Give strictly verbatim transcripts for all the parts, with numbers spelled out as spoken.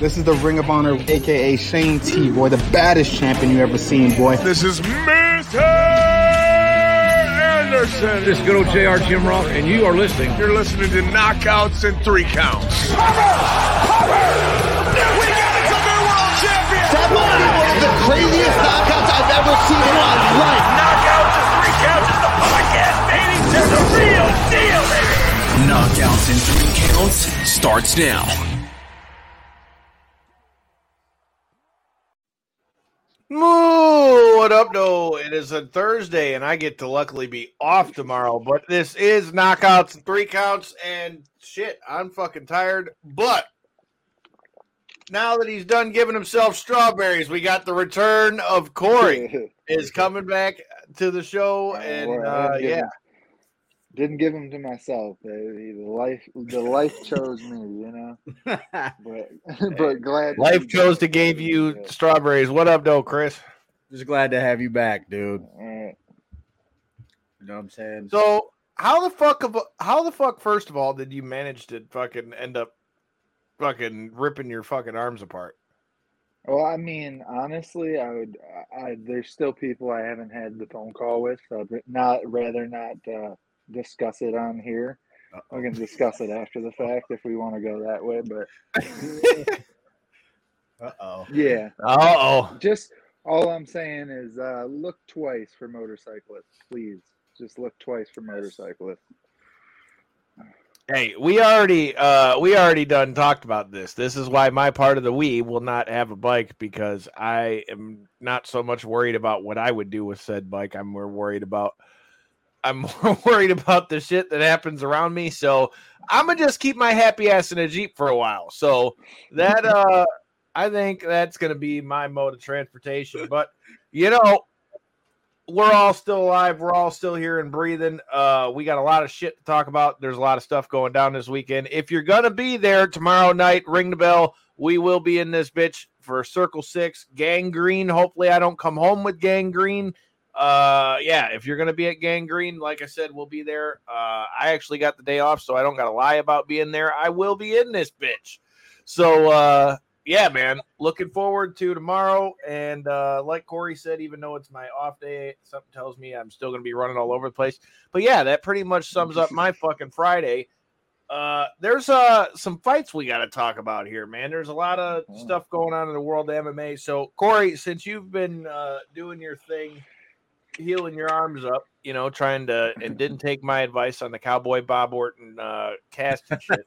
This is the Ring of Honor, a k a. Shane T, boy, the baddest champion you ever seen, boy. This is Mister Anderson. This is good old J R Jim Rock, and you are listening. You're listening to Knockouts and Three Counts. Cover! Cover! We got a new world champion! That might be one of the craziest knockouts I've ever seen in my life. Knockouts and Three Counts is the podcast, baby! It's the real deal, baby! Knockouts and Three Counts starts now. Moo! What up, though? It is a Thursday, and I get to luckily be off tomorrow, but this is Knockouts and Three Counts, and shit, I'm fucking tired, but now that he's done giving himself strawberries, we got the return of Corey is coming back to the show, and uh, yeah. Didn't give him to myself. Baby. The life, the life chose me, you know. But, but glad life chose to give you yeah. strawberries. What up, though, Chris? Just glad to have you back, dude. Right. You know what I'm saying? So how the fuck? Of, how the fuck? First of all, did you manage to fucking end up fucking ripping your fucking arms apart? Well, I mean, honestly, I would. I, there's still people I haven't had the phone call with, so I'd not rather not. Uh, discuss it on here. Uh-oh. We can discuss it after the fact if we want to go that way, but uh-oh yeah uh-oh just all I'm saying is uh look twice for motorcyclists, please. Just look twice for motorcyclists. Hey, we already uh we already done talked about this. This is why my part of the we will not have a bike, because I am not so much worried about what I would do with said bike. I'm more worried about I'm more worried about the shit that happens around me, so I'm gonna just keep my happy ass in a Jeep for a while. So that uh, I think that's gonna be my mode of transportation. But you know, we're all still alive. We're all still here and breathing. Uh, we got a lot of shit to talk about. There's a lot of stuff going down this weekend. If you're gonna be there tomorrow night, ring the bell. We will be in this bitch for Circle Six Gangrene. Hopefully, I don't come home with gangrene. Uh, yeah, if you're going to be at Gangrene, like I said, we'll be there. Uh, I actually got the day off, so I don't got to lie about being there. I will be in this bitch. So, uh, yeah, man, looking forward to tomorrow. And uh, like Corey said, even though it's my off day, something tells me I'm still going to be running all over the place. But, yeah, that pretty much sums up my fucking Friday. Uh, there's uh, some fights we got to talk about here, man. There's a lot of oh. stuff going on in the world of M M A. So, Corey, since you've been uh, doing your thing, healing your arms up, you know, trying to, and didn't take my advice on the Cowboy Bob Orton uh, cast and shit.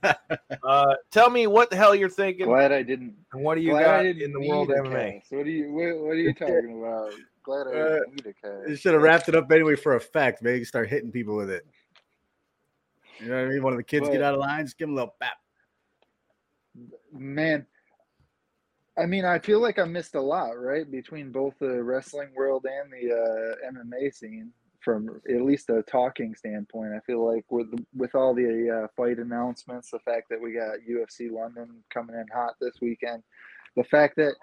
Uh, tell me what the hell you're thinking. Glad I didn't. And what do you Glad got in the world of M M A? Cast. What are you? What, what are you talking about? Glad I didn't uh, need a cast. You should have wrapped it up anyway for a fact. Maybe you start hitting people with it. You know what I mean? One of the kids but, get out of line, just give them a little bap. Man. I mean, I feel like I missed a lot, right, between both the wrestling world and the uh, M M A scene, from at least a talking standpoint. I feel like with with all the uh, fight announcements, the fact that we got U F C London coming in hot this weekend, the fact that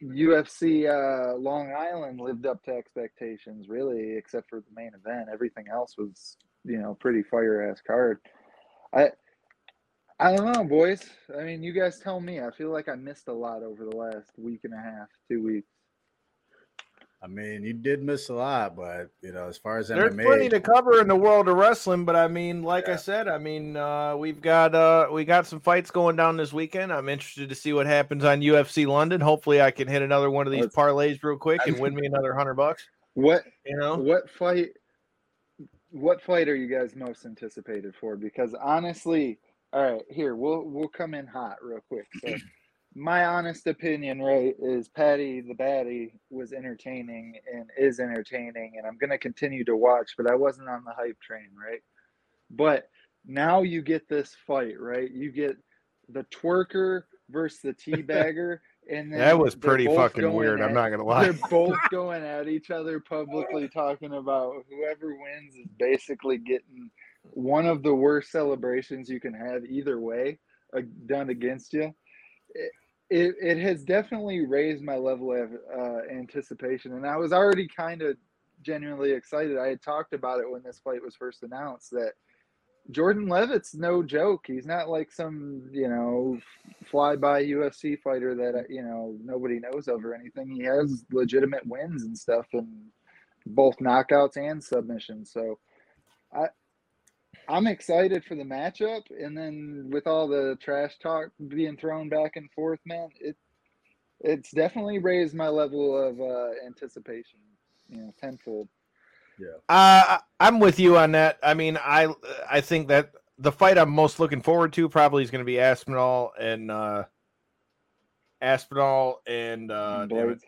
U F C uh, Long Island lived up to expectations, really, except for the main event. Everything else was, you know, pretty fire-ass card. I. I don't know, boys. I mean, you guys tell me. I feel like I missed a lot over the last week and a half, two weeks. I mean, you did miss a lot, but, you know, as far as there's M M A... There's plenty to cover in the world of wrestling, but, I mean, like yeah. I said, I mean, uh, we've got uh, we got some fights going down this weekend. I'm interested to see what happens on U F C London. Hopefully I can hit another one of these Let's, parlays real quick and win me another one hundred bucks. What, you know? What fight? What fight are you guys most anticipated for? Because, honestly... All right, here, we'll we'll come in hot real quick. So my honest opinion, right, is Patty the Baddie was entertaining and is entertaining, and I'm going to continue to watch, but I wasn't on the hype train, right? But now you get this fight, right? You get the twerker versus the teabagger. And then that was pretty fucking weird. At, I'm not going to lie. They're both going at each other publicly, talking about whoever wins is basically getting – one of the worst celebrations you can have either way uh, done against you. It, it, it has definitely raised my level of uh, anticipation. And I was already kind of genuinely excited. I had talked about it when this fight was first announced that Jordan Levitt's no joke. He's not like some, you know, fly-by U F C fighter that, you know, nobody knows of or anything. He has legitimate wins and stuff and both knockouts and submissions. So I, I'm excited for the matchup. And then with all the trash talk being thrown back and forth, man, it it's definitely raised my level of uh, anticipation, you know, tenfold. Yeah. Uh, I'm with you on that. I mean, I I think that the fight I'm most looking forward to probably is going to be Aspinall and uh, Aspinall and uh, Blaydes.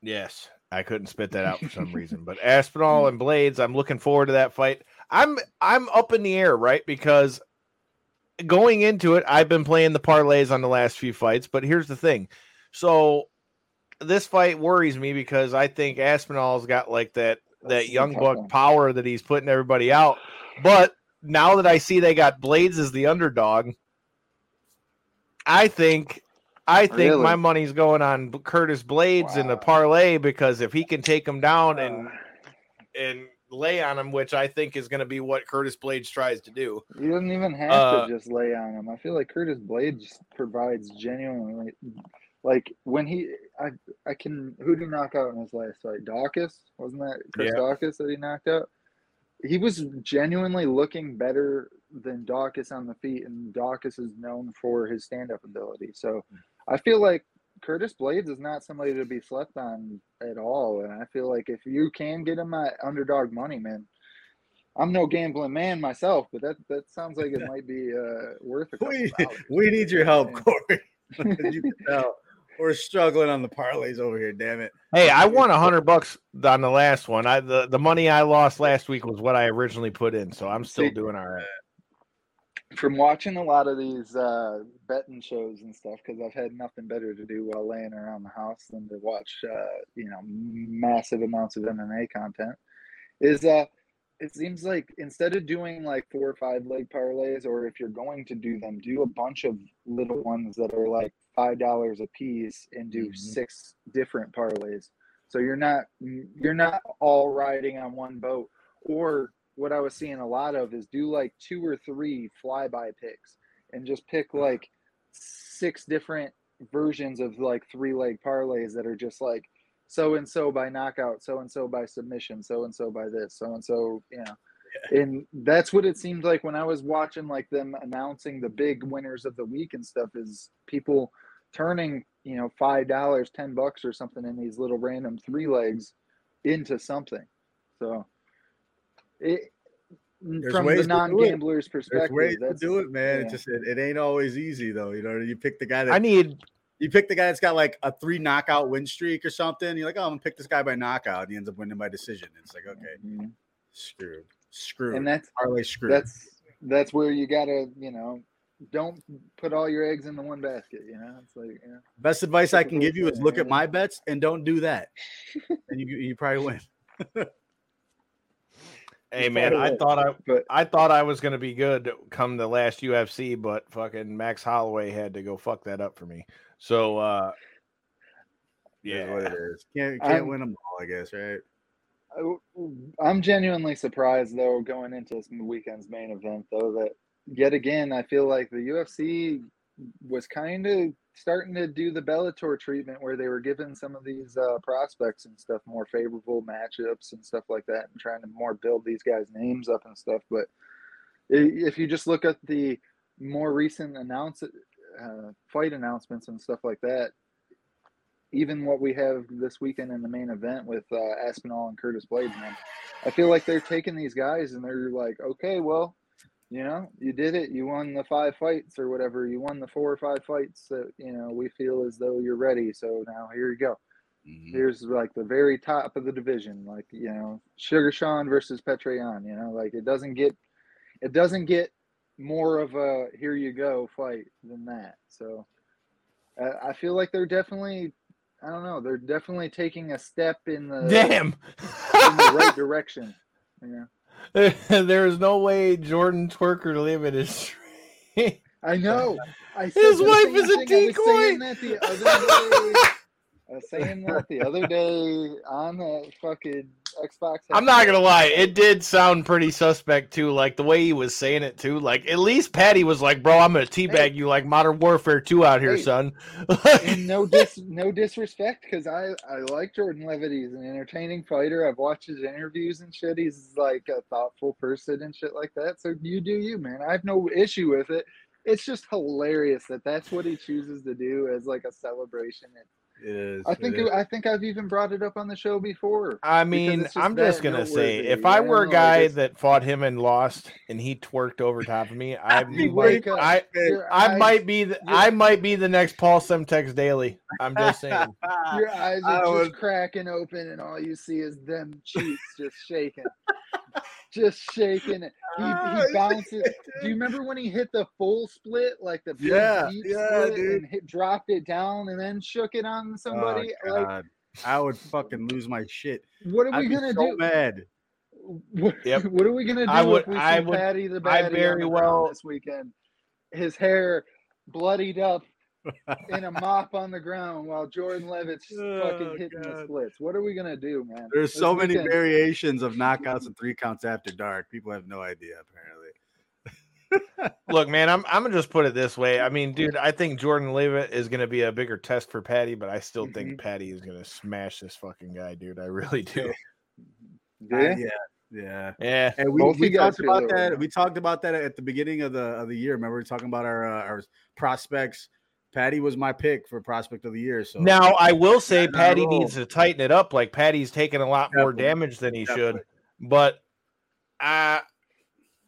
Yes, I couldn't spit that out for some reason, but Aspinall and Blaydes. I'm looking forward to that fight. I'm I'm up in the air, right? Because going into it, I've been playing the parlays on the last few fights, but here's the thing. So this fight worries me because I think Aspinall's got like that. That young buck power that he's putting everybody out. But now that I see they got Blaydes as the underdog, I think I think really? my money's going on Curtis Blaydes wow. in the parlay, because if he can take him down and uh, and lay on him, which I think is going to be what Curtis Blaydes tries to do. He doesn't even have uh, to just lay on him. I feel like Curtis Blaydes provides genuinely – Like when he, I, I can. Who did he knock out in his last fight? Dawkins, wasn't that Chris yeah. Dawkins that he knocked out? He was genuinely looking better than Dawkins on the feet, and Dawkins is known for his stand-up ability. So I feel like Curtis Blaydes is not somebody to be slept on at all, and I feel like if you can get him at underdog money, man. I'm no gambling man myself, but that that sounds like it might be uh, worth a couple we, dollars. We need your help, Corey. You can tell. We're struggling on the parlays over here, damn it. Hey, I won a hundred bucks on the last one. I the, the money I lost last week was what I originally put in, so I'm still See, doing all right. From watching a lot of these uh, betting shows and stuff, because I've had nothing better to do while laying around the house than to watch, uh, you know, massive amounts of M M A content, is uh, it seems like instead of doing like four or five leg parlays, or if you're going to do them, do a bunch of little ones that are like five dollars a piece and do mm-hmm. six different parlays. So you're not you're not all riding on one boat. Or what I was seeing a lot of is do like two or three flyby picks and just pick like six different versions of like three leg parlays that are just like so and so by knockout, so and so by submission, so and so by this, so and so, you know. Yeah. And that's what it seemed like when I was watching like them announcing the big winners of the week and stuff, is people turning, you know, five dollars, ten bucks or something in these little random three legs into something. So it, from the non-gambler's perspective, there's ways that's, to do it, man. Yeah. It just, it, it ain't always easy though. You know, you pick the guy that I need. You pick the guy that's got like a three knockout win streak or something. You're like, oh, I'm gonna pick this guy by knockout. And he ends up winning by decision. It's like, okay, mm-hmm. screwed. Screw, and that's Harley screw. That's that's where you gotta, you know, don't put all your eggs in the one basket. You know, it's like you know, best advice I can give you is look at my bets and don't do that, and you you probably win. Hey man, I thought I but, I thought I was gonna be good come the last U F C, but fucking Max Holloway had to go fuck that up for me. So uh, yeah, what it is. Can't can't I'm, win them all, I guess, right? I'm genuinely surprised, though, going into this weekend's main event, though, that yet again, I feel like the U F C was kind of starting to do the Bellator treatment where they were giving some of these uh, prospects and stuff more favorable matchups and stuff like that and trying to more build these guys' names up and stuff. But if you just look at the more recent announce uh, fight announcements and stuff like that, even what we have this weekend in the main event with uh, Aspinall and Curtis Blaydes, man, I feel like they're taking these guys and they're like, okay, well, you know, you did it. You won the five fights or whatever. You won the four or five fights that, you know, we feel as though you're ready. So now here you go. Mm-hmm. Here's like the very top of the division. Like, you know, Sugar Sean versus Petr Yan, you know, like it doesn't get, it doesn't get more of a here you go fight than that. So uh, I feel like they're definitely, I don't know. They're definitely taking a step in the damn in the right direction. Yeah, there, there is no way Jordan Twerker Levitt is. I know. I His wife is a decoy. I was saying that the other day. I was saying that the other day on that fucking Xbox. I'm not gonna lie, it did sound pretty suspect too. Like the way he was saying it too. Like at least Patty was like, "Bro, I'm gonna teabag hey. you like Modern Warfare two out here, hey. son." And no dis, no disrespect, because I, I like Jordan Levitt. He's an entertaining fighter. I've watched his interviews and shit. He's like a thoughtful person and shit like that. So you do you, man. I have no issue with it. It's just hilarious that that's what he chooses to do as like a celebration. And It is, I think it is. I think I've even brought it up on the show before. I mean, just I'm just gonna say, if I were a guy just... that fought him and lost, and he twerked over top of me, I might, I, I, I might be, the, I might be the next Paul Semtex Daily. I'm just saying. Your eyes are I just would... cracking open, and all you see is them cheeks just shaking, just shaking. He, he bounces. Do you remember when he hit the full split, like the big yeah, deep yeah, split, dude. and hit, dropped it down, and then shook it on somebody? Oh, like, I would fucking lose my shit. What are we I'd gonna so do? Mad. What, yep. what are we gonna do? I would, if we see I would, Patty the baddie very well this weekend. His hair bloodied up in a mop on the ground while Jordan Levitt's oh, fucking hitting God. the splits. What are we gonna do, man? There's this so weekend. many variations of knockouts and three counts after dark. People have no idea, apparently. Look, man, I'm I'm gonna just put it this way. I mean, dude, I think Jordan Levitt is gonna be a bigger test for Patty, but I still mm-hmm. think Patty is gonna smash this fucking guy, dude. I really do. Yeah, uh, yeah, yeah, yeah. And we, we talked about that. Right we talked about that at the beginning of the of the year. Remember, we were talking about our uh, our prospects. Patty was my pick for prospect of the year. So now I will say, yeah, Patty needs to tighten it up. Like Patty's taking a lot Definitely. more damage than he Definitely. should, but I.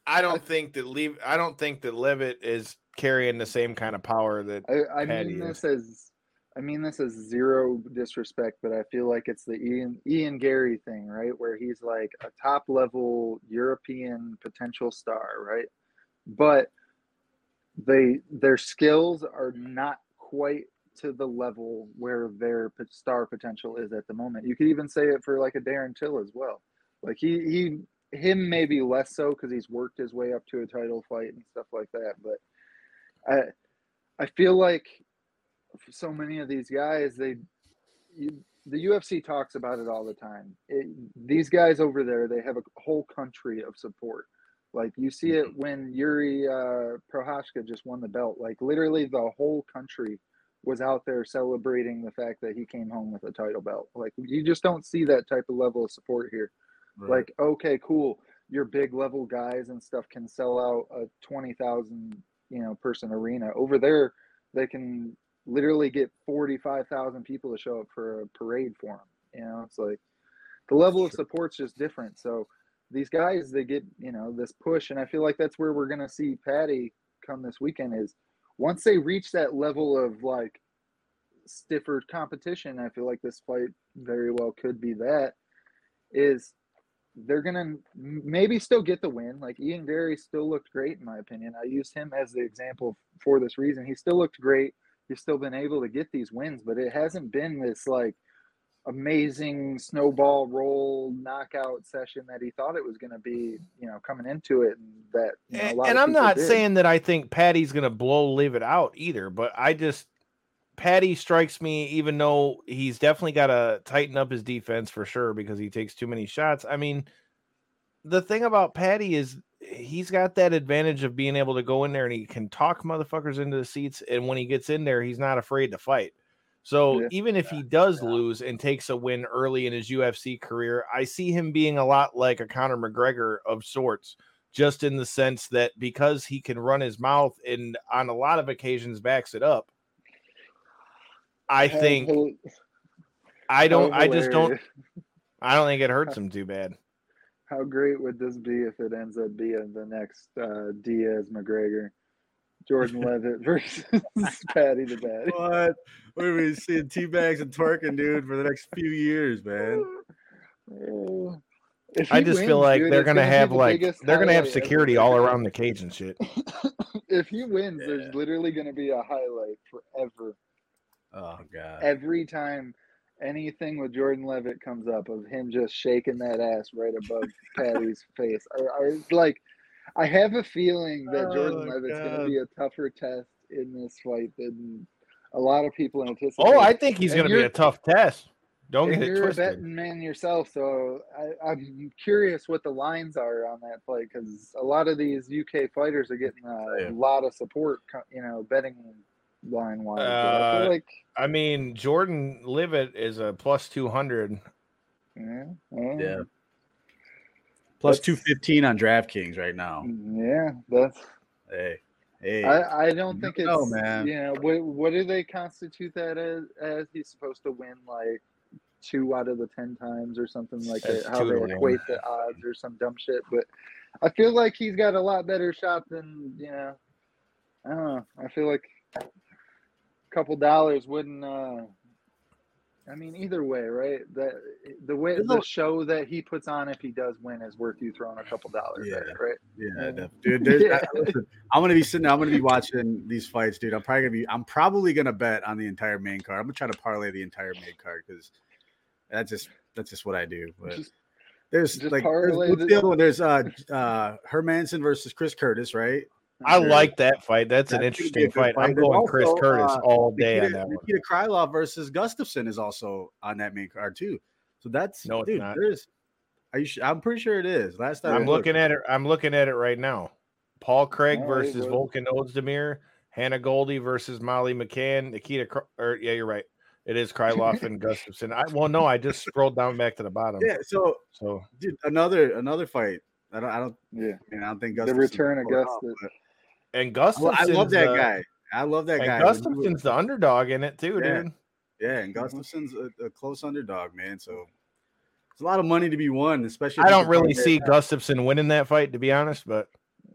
I don't think that leave. I don't think that Levitt is carrying the same kind of power that I, I Patty mean. Is. This as I mean this as zero disrespect, but I feel like it's the Ian Ian Gary thing, right? Where he's like a top level European potential star, right? But they their skills are not quite to the level where their star potential is at the moment. You could even say it for like a Darren Till as well. Like he he. Him maybe less so because he's worked his way up to a title fight and stuff like that. But I I feel like for so many of these guys, they you, the U F C talks about it all the time. It, these guys over there, they have a whole country of support. Like you see it when Yuri uh, Prochazka just won the belt. Like literally the whole country was out there celebrating the fact that he came home with a title belt. Like you just don't see that type of level of support here. Right. Like, okay, cool. Your big level guys and stuff can sell out a twenty thousand, you know, person arena. Over there, they can literally get forty-five thousand people to show up for a parade for them. You know, it's like the level of support's just different. So these guys, they get, you know, this push. And I feel like that's where we're going to see Patty come this weekend is once they reach that level of like stiffer competition, I feel like this fight very well could be that is. They're gonna maybe still get the win. Like Ian Gary still looked great in my opinion. I used him as the example for this reason. He still looked great. He's still been able to get these wins, but it hasn't been this like amazing snowball roll knockout session that he thought it was going to be. You know, coming into it, and that. You know, a lot and of I'm not did. saying that I think Patty's going to blow Levitt out either, but I just. Patty strikes me, even though he's definitely got to tighten up his defense for sure because he takes too many shots. I mean, the thing about Patty is he's got that advantage of being able to go in there and he can talk motherfuckers into the seats. And when he gets in there, he's not afraid to fight. So yeah. even if he does yeah. lose and takes a win early in his U F C career, I see him being a lot like a Conor McGregor of sorts, just in the sense that because he can run his mouth and on a lot of occasions backs it up. I think I don't I just don't I don't think it hurts him too bad. How great would this be if it ends up being the next uh, Diaz McGregor, Jordan Levitt versus Patty the baddie? What? We're gonna be seeing teabags and twerking, dude, for the next few years, man. I just wins, feel like dude, they're gonna, gonna have like they're gonna have security all around the cage and shit. If he wins, yeah. there's literally gonna be a highlight forever. Oh God! Every time anything with Jordan Levitt comes up of him just shaking that ass right above Patty's face, I, I like. I have a feeling that oh, Jordan Levitt's going to be a tougher test in this fight than a lot of people anticipate. Oh, I think he's going to be a tough test. Don't get it twisted. You're a betting man yourself, so I, I'm curious what the lines are on that play, because a lot of these U K fighters are getting a yeah. lot of support, you know, betting line wise. Uh, I feel like, I mean, Jordan Levitt is a plus two hundred. Yeah. Yeah. yeah. Plus two fifteen on DraftKings right now. Yeah, that's. Hey. Hey, I, I don't think it's, know, man. You know, what, what do they constitute that as, as? He's supposed to win like two out of the ten times or something like that, how they equate the odds or some dumb shit. But I feel like he's got a lot better shot than, you know, I don't know. I feel like a couple dollars wouldn't, uh, I mean, either way, right? The, the way the show that he puts on, if he does win, is worth you throwing a couple dollars yeah. at it, right? Yeah, and, dude. Yeah. I, listen, I'm gonna be sitting. I'm gonna be watching these fights, dude. I'm probably gonna be. I'm probably gonna bet on the entire main card. I'm gonna try to parlay the entire main card because that's just that's just what I do. But just, there's just like there's, what's the other one? There's uh, uh, Hermanson versus Chris Curtis, right? I like that fight. That's, That's an interesting fight. fight. I'm going also, Chris Curtis uh, all day Nikita, on that one. Nikita Krylov versus Gustafsson is also on that main card too. So that's no, dude. There's, are you? Sh- I'm pretty sure it is. Last time I'm looking looked. at it, I'm looking at it right now. Paul Craig oh, versus Volkan Ozdemir, Hannah Goldie versus Molly McCann, Nikita. Kr- or yeah, you're right. It is Krylov and Gustafsson. I well, no, I just scrolled down back to the bottom. Yeah. So, so dude, another another fight. I don't. I don't. Yeah. I, mean, I don't think Gustafsson the return of Gustafsson. And Gustafsson, I love that uh, guy. I love that and guy. Gustafson's the underdog in it too, yeah. dude. Yeah, and Gustafson's a, a close underdog, man. So it's a lot of money to be won, especially. I don't really see that. Gustafsson winning that fight, to be honest. But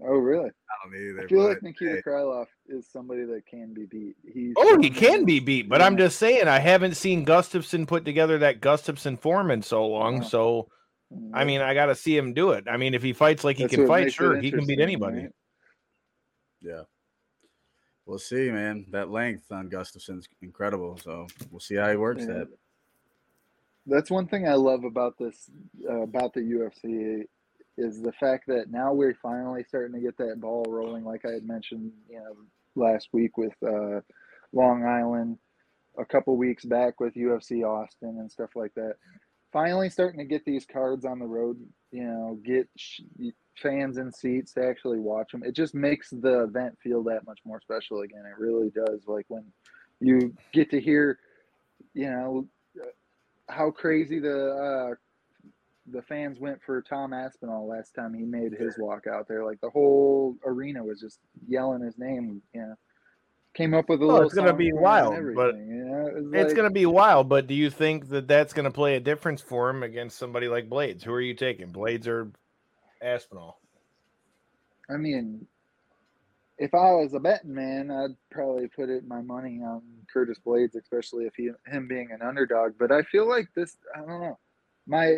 oh, really? I don't either. I feel but, like Nikita hey. Krylov is somebody that can be beat. He's oh, he can be beat, but yeah. I'm just saying I haven't seen Gustafsson put together that Gustafsson form in so long. Oh. So I mean, I got to see him do it. I mean, if he fights like That's he can fight, sure, he can beat anybody. Right? Yeah, we'll see, man. That length on Gustafson's incredible, so we'll see how he works yeah. that. That's one thing I love about this, uh, about the U F C, is the fact that now we're finally starting to get that ball rolling, like I had mentioned, you know, last week with uh, Long Island, a couple weeks back with U F C Austin and stuff like that. Finally starting to get these cards on the road, you know, get sh- fans in seats to actually watch them. It just makes the event feel that much more special again. It really does. Like when you get to hear, you know, how crazy the uh, the fans went for Tom Aspinall last time he made his walk out there. Like the whole arena was just yelling his name, you know. Came up with a oh, little. It's gonna be wild, but you know? it like, it's gonna be wild. But do you think that that's gonna play a difference for him against somebody like Blaydes? Who are you taking, Blaydes or Aspinall? I mean, if I was a betting man, I'd probably put it my money on Curtis Blaydes, especially if he him being an underdog. But I feel like this. I don't know. My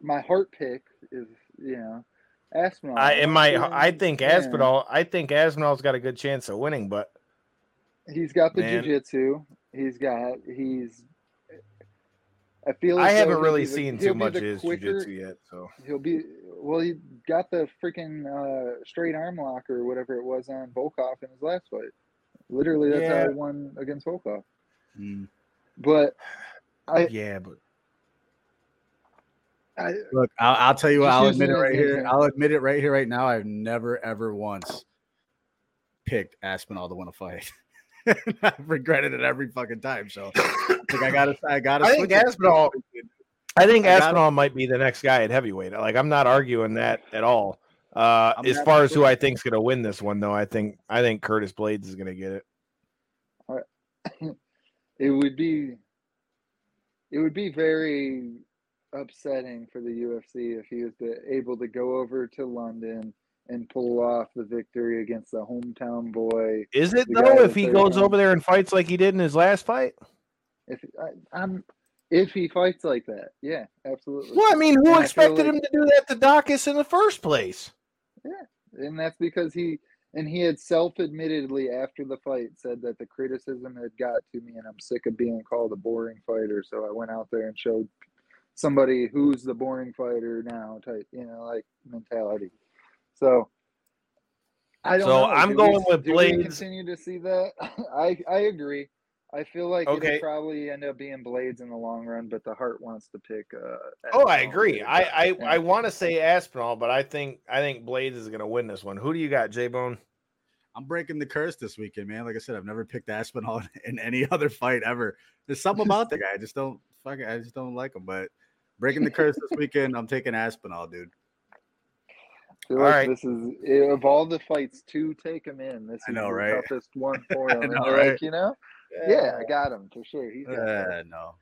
my heart pick is you know Aspinall. I in my I think yeah. Aspinall. I think Aspinall's got a good chance of winning, but. He's got the jiu-jitsu. He's got he's. I feel. Like I haven't really seen too much of his jiu-jitsu yet, so he'll be well. He got the freaking uh, straight arm lock or whatever it was on Volkov in his last fight. Literally, that's yeah. how he won against Volkov. Mm. But I yeah, but I, look, I'll, I'll tell you what. I'll admit it right here. I'll admit it right here, right now. I've never ever once picked Aspinall to win a fight. I've regretted it every fucking time. So like I gotta I gotta I think Aspinall I think I Aspinall might be the next guy at heavyweight. Like I'm not arguing that at all. Uh, as far as who I think's gonna win this one though, I think I think Curtis Blaydes is gonna get it. All right. It would be it would be very upsetting for the U F C if he was to, able to go over to London and pull off the victory against the hometown boy. Is it though? If he goes over there and fights like he did in his last fight, if I, I'm, if he fights like that, yeah, absolutely. Well, I mean, who expected him to do that to Dacus in the first place? Yeah, and that's because he and he had self-admittedly after the fight said that the criticism had got to me, and I'm sick of being called a boring fighter. So I went out there and showed somebody who's the boring fighter now, type, you know, like mentality. So, I don't so know. I'm do going we, with do Blaydes. We continue to see that. I, I agree. I feel like okay. It'll probably end up being Blaydes in the long run, but the heart wants to pick. Uh, oh, I agree. I, I, I want to say Aspinall, but I think I think Blaydes is going to win this one. Who do you got, J-Bone? I'm breaking the curse this weekend, man. Like I said, I've never picked Aspinall in any other fight ever. There's something about the guy. I just don't fucking. I just don't like him. But breaking the curse this weekend, I'm taking Aspinall, dude. All like right. This is of all the fighghts to take him in. This is I know, the right? toughest one for him. I know, right? Like, you know. Yeah, I got him for sure. He's got uh, no.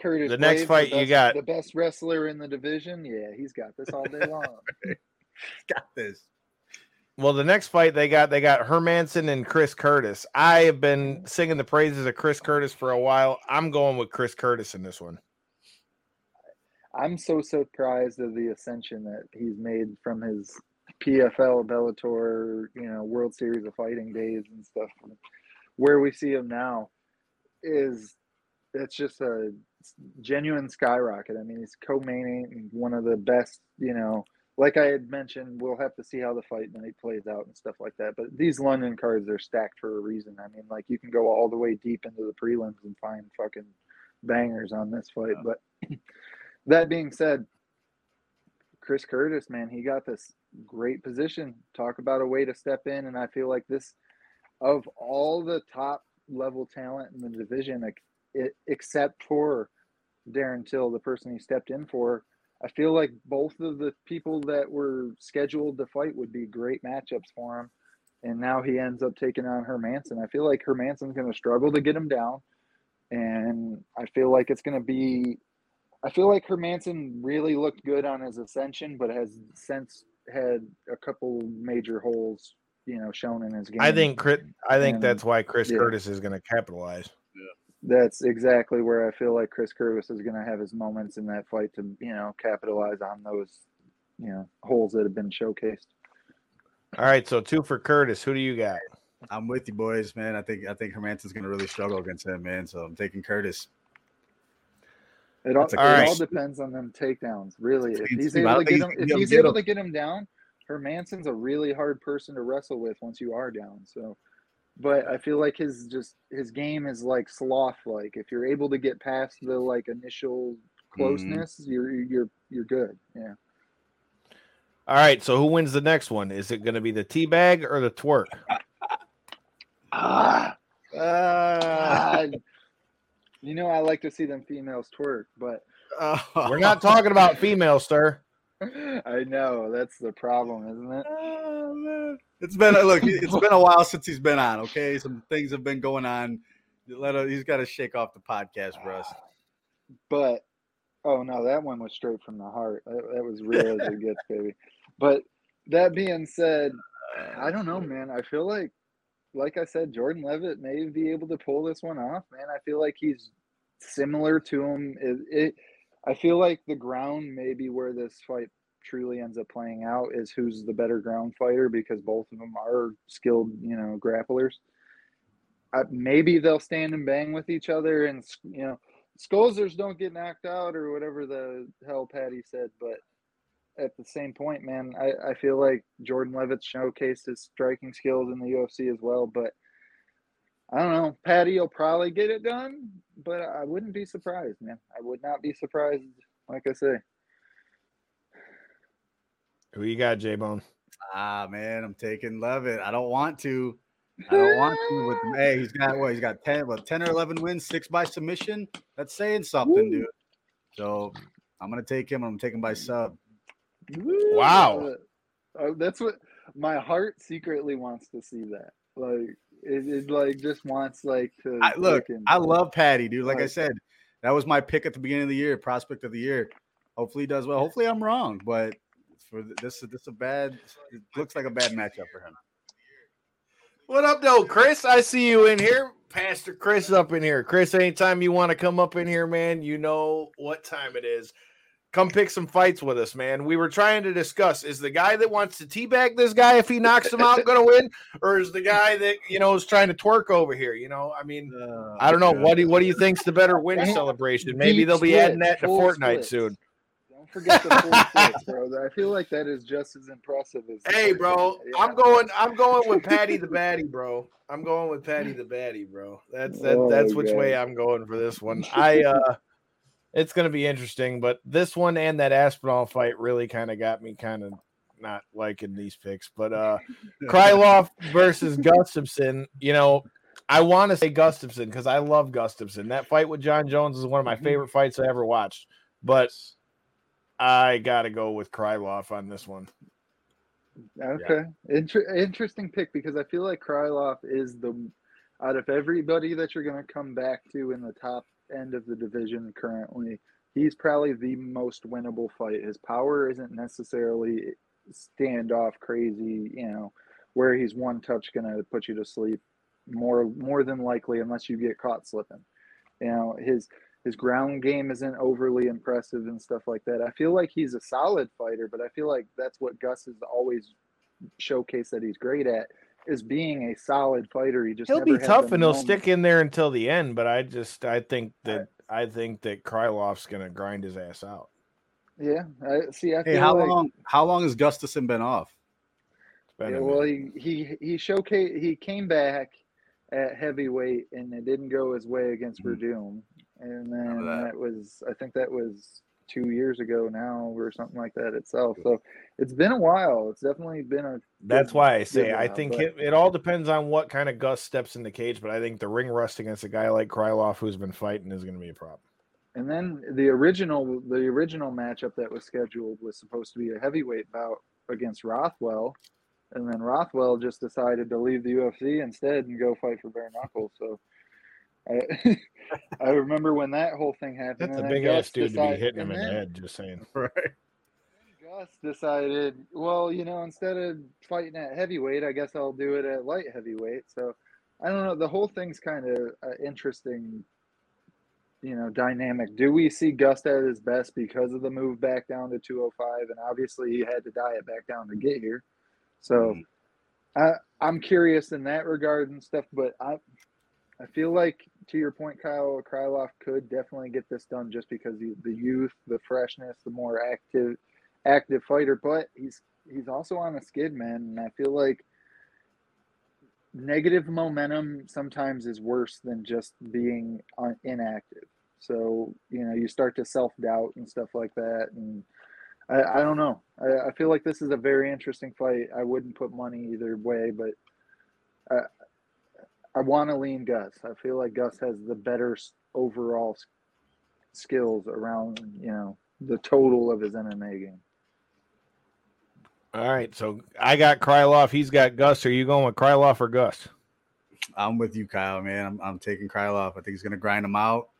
Curtis the next Blaydes, fight the best, you got the best wrestler in the division. Yeah, he's got this all day long. He's got this. Well, the next fight they got they got Hermanson and Chris Curtis. I have been singing the praises of Chris Curtis for a while. I'm going with Chris Curtis in this one. I'm so surprised of the ascension that he's made from his P F L, Bellator, you know, World Series of Fighting days and stuff. Where we see him now is it's just a genuine skyrocket. I mean, he's co-main one of the best, you know, like I had mentioned, we'll have to see how the fight night plays out and stuff like that. But these London cards are stacked for a reason. I mean, like you can go all the way deep into the prelims and find fucking bangers on this fight. Yeah. But that being said, Chris Curtis, man, he got this great position. Talk about a way to step in. And I feel like this, of all the top level talent in the division, except for Darren Till, the person he stepped in for, I feel like both of the people that were scheduled to fight would be great matchups for him. And now he ends up taking on Hermanson. I feel like Hermanson's going to struggle to get him down. And I feel like it's going to be, I feel like Hermanson really looked good on his ascension, but has since had a couple major holes, you know, shown in his game. I think I think and, that's why Chris yeah. Curtis is going to capitalize. Yeah. That's exactly where I feel like Chris Curtis is going to have his moments in that fight to, you know, capitalize on those, you know, holes that have been showcased. All right, so two for Curtis. Who do you got? I'm with you, boys, man. I think I think Hermanson's going to really struggle against him, man. So I'm taking Curtis. It all, it all depends on them takedowns, really. If he's able to get him, if he's able to get him down. Hermanson's a really hard person to wrestle with once you are down. So, but I feel like his just his game is like sloth. Like if you're able to get past the like initial closeness, mm-hmm. you're you're you're good. Yeah. All right. So who wins the next one? Is it going to be the teabag or the twerk? ah, uh, you know I like to see them females twerk, but uh, we're not talking about females, sir. I know that's the problem, isn't it? Oh, man. It's been look, it's been a while since he's been on. Okay, some things have been going on. Let him, he's got to shake off the podcast rust. But oh no, that one was straight from the heart. That, that was real as it gets, baby. But that being said, I don't know, man. I feel like, like I said, Jordan Levitt may be able to pull this one off, man. I feel like he's similar to him. It. it I feel like the ground may be where this fight truly ends up playing out is who's the better ground fighter because both of them are skilled, you know, grapplers. I, maybe they'll stand and bang with each other and, you know, Skolzers don't get knocked out or whatever the hell Patty said. But at the same point, man, I, I feel like Jordan Levitt showcased his striking skills in the U F C as well. But I don't know. Patty will probably get it done, but I wouldn't be surprised, man. I would not be surprised, like I say. Who you got, J-Bone? Ah, man, I'm taking Levitt. I don't want to. I don't want to. With hey, he's got what? He's got ten, what, ten or eleven wins, six by submission. That's saying something, Woo. dude. So I'm gonna take him. I'm taking by sub. Woo. Wow, uh, that's what my heart secretly wants to see. That like. It, it like just wants like to I, look. And, I love Patty, dude. Like, like I said, that was my pick at the beginning of the year, prospect of the year. Hopefully, he does well. Hopefully, I'm wrong, but for this, this is a bad. It looks like a bad matchup for him. What up, though, Chris? I see you in here, Pastor Chris, up in here. Chris, anytime you want to come up in here, man, you know what time it is. Come pick some fights with us, man. We were trying to discuss, is the guy that wants to teabag this guy if he knocks him out going to win? Or is the guy that, you know, is trying to twerk over here? You know, I mean, uh, I don't know. Yeah. What do you, what do you think's the better win celebration? Maybe they'll be adding that to Fortnite soon. Don't forget the full six, bro. I feel like that is just as impressive as. Hey, bro, yeah. I'm going. I'm going with Patty the baddie, bro. I'm going with Patty the baddie, bro. That's that. Oh, that's which God. way I'm going for this one. I. uh It's going to be interesting, but this one and that Aspinall fight really kind of got me kind of not liking these picks. But uh, Krylov versus Gustafsson, you know, I want to say Gustafsson because I love Gustafsson. That fight with John Jones is one of my favorite fights I ever watched. But I got to go with Krylov on this one. Okay. Yeah. Inter- interesting pick because I feel like Krylov is the – out of everybody that you're going to come back to in the top – end of the division currently, he's probably the most winnable fight. His power isn't necessarily standoff crazy, you know, where he's one touch gonna put you to sleep more more than likely unless you get caught slipping. You know, his his ground game isn't overly impressive and stuff like that. I feel like he's a solid fighter, but I feel like that's what Gus has always showcased that he's great at, is being a solid fighter. He just he'll never be tough and he'll moment. stick in there until the end. But I just I think that right. I think that Krylov's gonna grind his ass out. Yeah, I see. I hey, feel how like, long? How long has Gustafsson been off? Been yeah, well, he he he showcased he came back at heavyweight and it didn't go his way against mm-hmm. Verdum, and then that. that was I think that was. two years ago now or something like that itself. So it's been a while. It's definitely been a... That's why I say I think it, it all depends on what kind of Gus steps in the cage, but I think the ring rust against a guy like Krylov who's been fighting is going to be a problem. And then the original the original matchup that was scheduled was supposed to be a heavyweight bout against Rothwell, and then Rothwell just decided to leave the U F C instead and go fight for bare knuckles. So I, I remember when that whole thing happened. That's a big Gus ass dude decided, to be hitting him in the head, just saying. Right. Gus decided, well, you know, instead of fighting at heavyweight, I guess I'll do it at light heavyweight. So I don't know. The whole thing's kind of uh, interesting, you know, dynamic. Do we see Gus at his best because of the move back down to two oh five? And obviously he had to diet back down to get here. So mm. I, I'm curious in that regard and stuff, but I. I feel like, to your point, Kyle, Krylov could definitely get this done just because he, the youth, the freshness, the more active active fighter. But he's he's also on a skid, man. And I feel like negative momentum sometimes is worse than just being un- inactive. So, you know, you start to self-doubt and stuff like that. And I, I don't know. I, I feel like this is a very interesting fight. I wouldn't put money either way, but I, I want to lean Gus. I feel like Gus has the better overall skills around, you know, the total of his M M A game. All right, so I got Krylov. He's got Gus. Are you going with Krylov or Gus? I'm with you, Kyle, man. I'm, I'm taking Krylov. I think he's going to grind him out.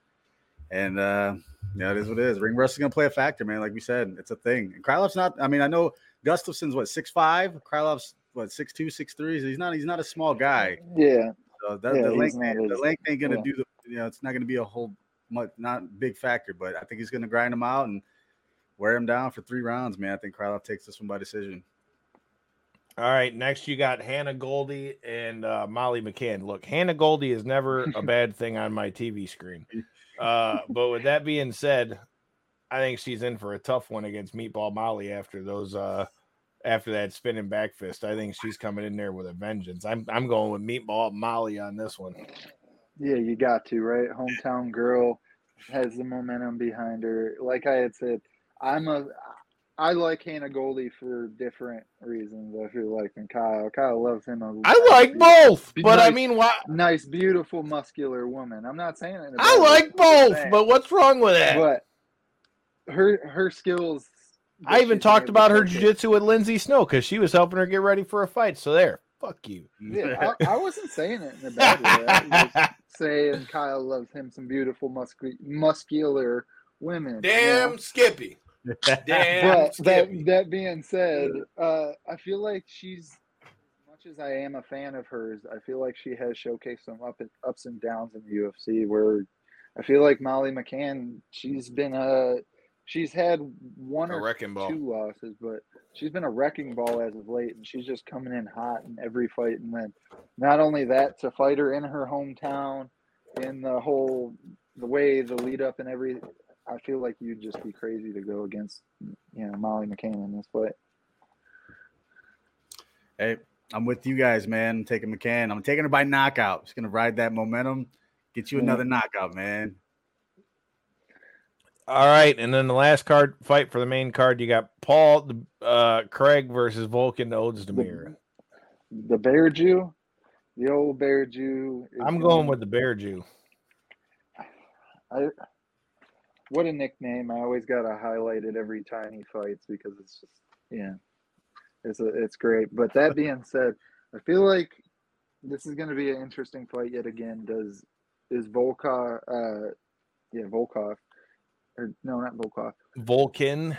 And, uh, you know, it is what it is. Ring rust is going to play a factor, man. Like we said, it's a thing. And Krylov's not – I mean, I know Gustafson's, what, six five? Krylov's – what, six two, six three? He's not he's not a small guy. Yeah. So that, yeah, the length the length ain't gonna yeah. do the you know, it's not gonna be a whole much not big factor, but I think he's gonna grind him out and wear him down for three rounds, man. I think Krylov takes this one by decision. All right, next you got Hannah Goldie and uh, Molly McCann. Look, Hannah Goldie is never a bad thing on my T V screen. Uh, but with that being said, I think she's in for a tough one against Meatball Molly after those uh After that spinning back fist. I think she's coming in there with a vengeance. I'm I'm going with Meatball Molly on this one. Yeah, you got to, right? Hometown girl has the momentum behind her. Like I had said, I'm a I like Hannah Goldie for different reasons. I feel like than Kyle. Kyle loves him. A, I like a, both, be, but nice, I mean, why? Nice, beautiful, muscular woman. I'm not saying it. I like both, saying, but what's wrong with that? But her her skills. I even talked about her jiu-jitsu with Lindsay Snow because she was helping her get ready for a fight. So there, fuck you. Yeah, I, I wasn't saying it in a bad way. I was just saying Kyle loves him some beautiful muscu- muscular women. Damn, you know? Skippy. Damn but Skippy. That, that being said, uh, I feel like she's, as much as I am a fan of hers, I feel like she has showcased some up and, ups and downs in the U F C where I feel like Molly McCann, she's been a... She's had one or two losses, but she's been a wrecking ball as of late, and she's just coming in hot in every fight. And then not only that, to fight her in her hometown, in the whole – the way the lead up and every I feel like you'd just be crazy to go against, you know, Molly McCann in this fight. Hey, I'm with you guys, man. I'm taking McCann. I'm taking her by knockout. Just going to ride that momentum. Get you another knockout, man. All right, and then the last card fight for the main card, you got Paul uh, Craig versus Volkan Ozdemir. The, the Bear Jew, the old Bear Jew. I'm going with the Bear Jew. I, what a nickname! I always got to highlight it every time he fights because it's just yeah, it's a, it's great. But that being said, I feel like this is going to be an interesting fight yet again. Does is Volkov? Uh, yeah, Volkov. Or, no, not Volkov. Volkan.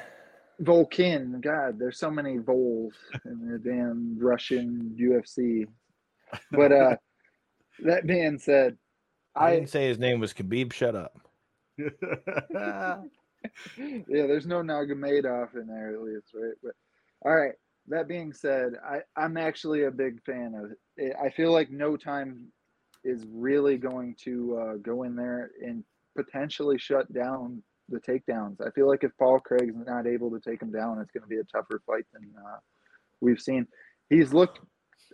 Volkan. God, there's so many Vols in the damn Russian U F C. But uh, that being said, I, I didn't say his name was Khabib. Shut up. Yeah, there's no Nurmagomedov in there at least, right? But all right. That being said, I, I'm actually a big fan of it. I feel like no time is really going to uh, go in there and potentially shut down the takedowns. I feel like if Paul Craig's not able to take him down, it's going to be a tougher fight than uh, we've seen. He's looked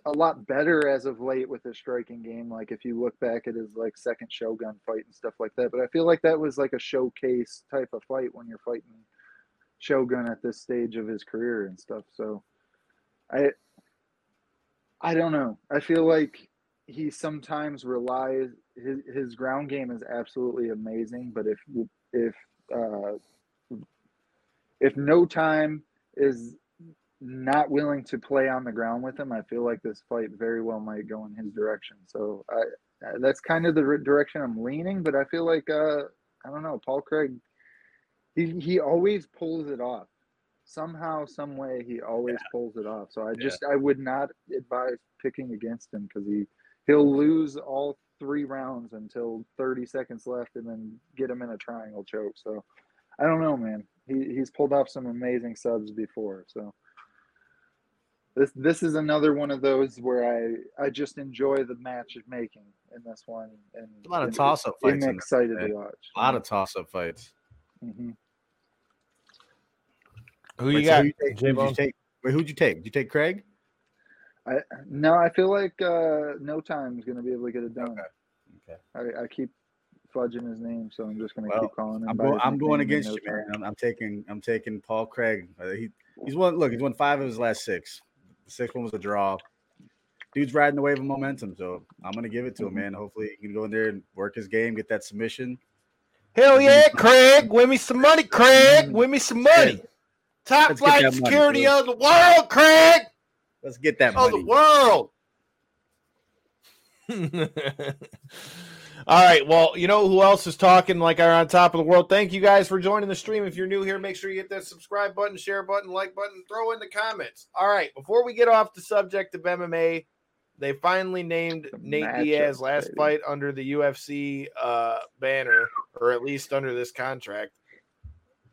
a lot better as of late with his striking game. Like if you look back at his like second Shogun fight and stuff like that, but I feel like that was like a showcase type of fight when you're fighting Shogun at this stage of his career and stuff. So I, I don't know. I feel like he sometimes relies his, his ground game is absolutely amazing. But if, if, Uh, if no time is not willing to play on the ground with him, I feel like this fight very well might go in his direction. So I, I, that's kind of the re- direction I'm leaning. But I feel like uh, I don't know, Paul Craig. He he always pulls it off. Somehow, some way, he always yeah. pulls it off. So I just yeah. I would not advise picking against him because he he'll lose all three rounds until thirty seconds left and then get him in a triangle choke. So I don't know, man. He he's pulled off some amazing subs before. So this this is another one of those where I, I just enjoy the matchmaking in this one. And a lot of toss up fights. I'm excited to watch. A lot of toss up fights. Mm-hmm. Who you got? Wait, who'd you take? Did you take Craig? I, no, I feel like uh, no time is going to be able to get it done. Okay. okay. I, I keep fudging his name, so I'm just going to well, keep calling him. I'm, go, I'm going against no you, man. I'm, I'm taking. I'm taking Paul Craig. Uh, he he's won. Look, he's won five of his last six. The sixth one was a draw. Dude's riding the wave of momentum, so I'm going to give it to him, man. Hopefully, he can go in there and work his game, get that submission. Hell yeah, Craig! Win me some money, Craig! Win me some money. Yeah. Top Let's flight security money, of the world, Craig. Let's get that money. Oh, the world. All right. Well, you know who else is talking like are on top of the world? Thank you guys for joining the stream. If you're new here, make sure you hit that subscribe button, share button, like button, throw in the comments. All right. Before we get off the subject of M M A, they finally named the Nate Diaz last baby. fight under the U F C uh, banner, or at least under this contract.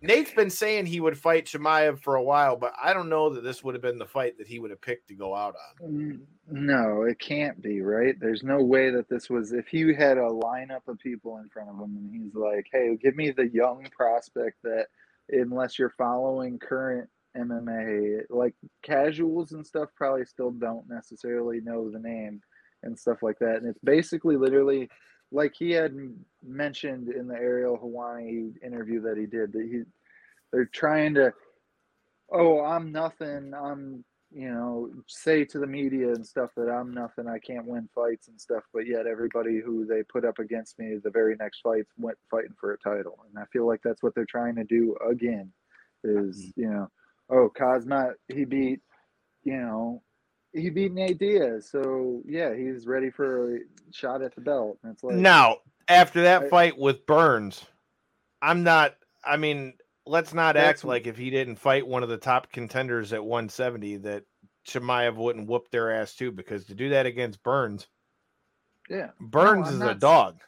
Nate's been saying he would fight Chimaev for a while, but I don't know that this would have been the fight that he would have picked to go out on. No, it can't be, right? There's no way that this was – if he had a lineup of people in front of him and he's like, hey, give me the young prospect that unless you're following current M M A, like casuals and stuff probably still don't necessarily know the name and stuff like that. And it's basically literally – like he had mentioned in the Ariel Helwani interview that he did, that he, they're trying to, oh, I'm nothing. I'm, you know, say to the media and stuff that I'm nothing. I can't win fights and stuff. But yet everybody who they put up against me, the very next fights went fighting for a title. And I feel like that's what they're trying to do again is, you know, oh, Cosma, he beat, you know, He beat Nate Diaz, so yeah, he's ready for a shot at the belt. It's like, now, after that I, fight with Burns, I'm not. I mean, let's not act like if he didn't fight one of the top contenders at one seventy, that Chimaev wouldn't whoop their ass too. Because to do that against Burns, yeah, Burns no, is not, a dog.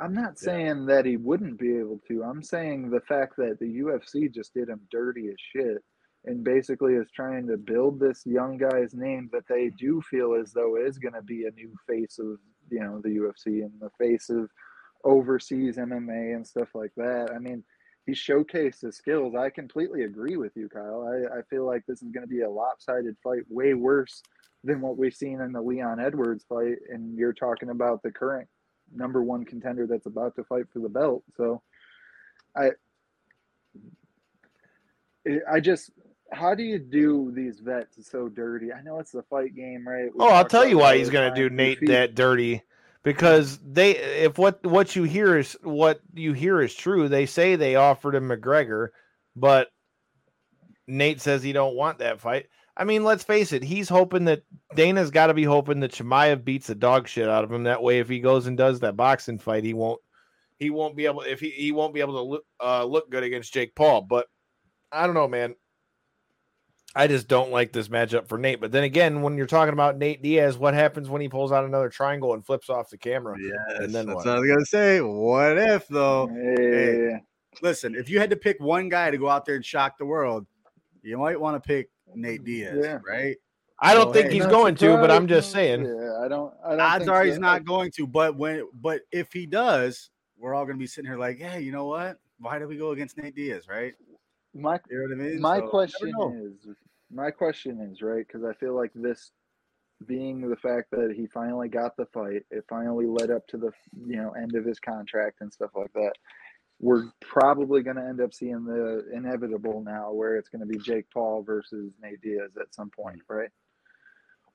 I'm not saying yeah. that he wouldn't be able to. I'm saying the fact that the U F C just did him dirty as shit. And basically is trying to build this young guy's name that they do feel as though is going to be a new face of, you know, the U F C and the face of overseas M M A and stuff like that. I mean, he showcased his skills. I completely agree with you, Kyle. I, I feel like this is going to be a lopsided fight, way worse than what we've seen in the Leon Edwards fight. And you're talking about the current number one contender that's about to fight for the belt. So I, I just, how do you do these vets so dirty? I know it's the fight game, right? We oh, I'll tell you why he's going to do Nate that dirty. Because they, if what, what you hear is what you hear is true, they say they offered him McGregor, but Nate says he don't want that fight. I mean, let's face it, he's hoping that Dana's got to be hoping that Chimaev beats the dog shit out of him. That way, if he goes and does that boxing fight, he won't he won't be able if he, he won't be able to look, uh, look good against Jake Paul. But I don't know, man. I just don't like this matchup for Nate. But then again, when you're talking about Nate Diaz, what happens when he pulls out another triangle and flips off the camera? Yes, and then that's what? What I was going to say. What if, though? Hey. Hey, listen, if you had to pick one guy to go out there and shock the world, you might want to pick Nate Diaz, yeah. right? I don't so, think hey, he's going surprised. to, but I'm just saying. Yeah, I don't. I don't odds think are so. he's not going to. But when, but if he does, we're all going to be sitting here like, hey, you know what? Why did we go against Nate Diaz, right? My, you know what I mean? my so, question is, my question is, right, because I feel like this being the fact that he finally got the fight, it finally led up to the you know end of his contract and stuff like that. We're probably going to end up seeing the inevitable now where it's going to be Jake Paul versus Nate Diaz at some point, right?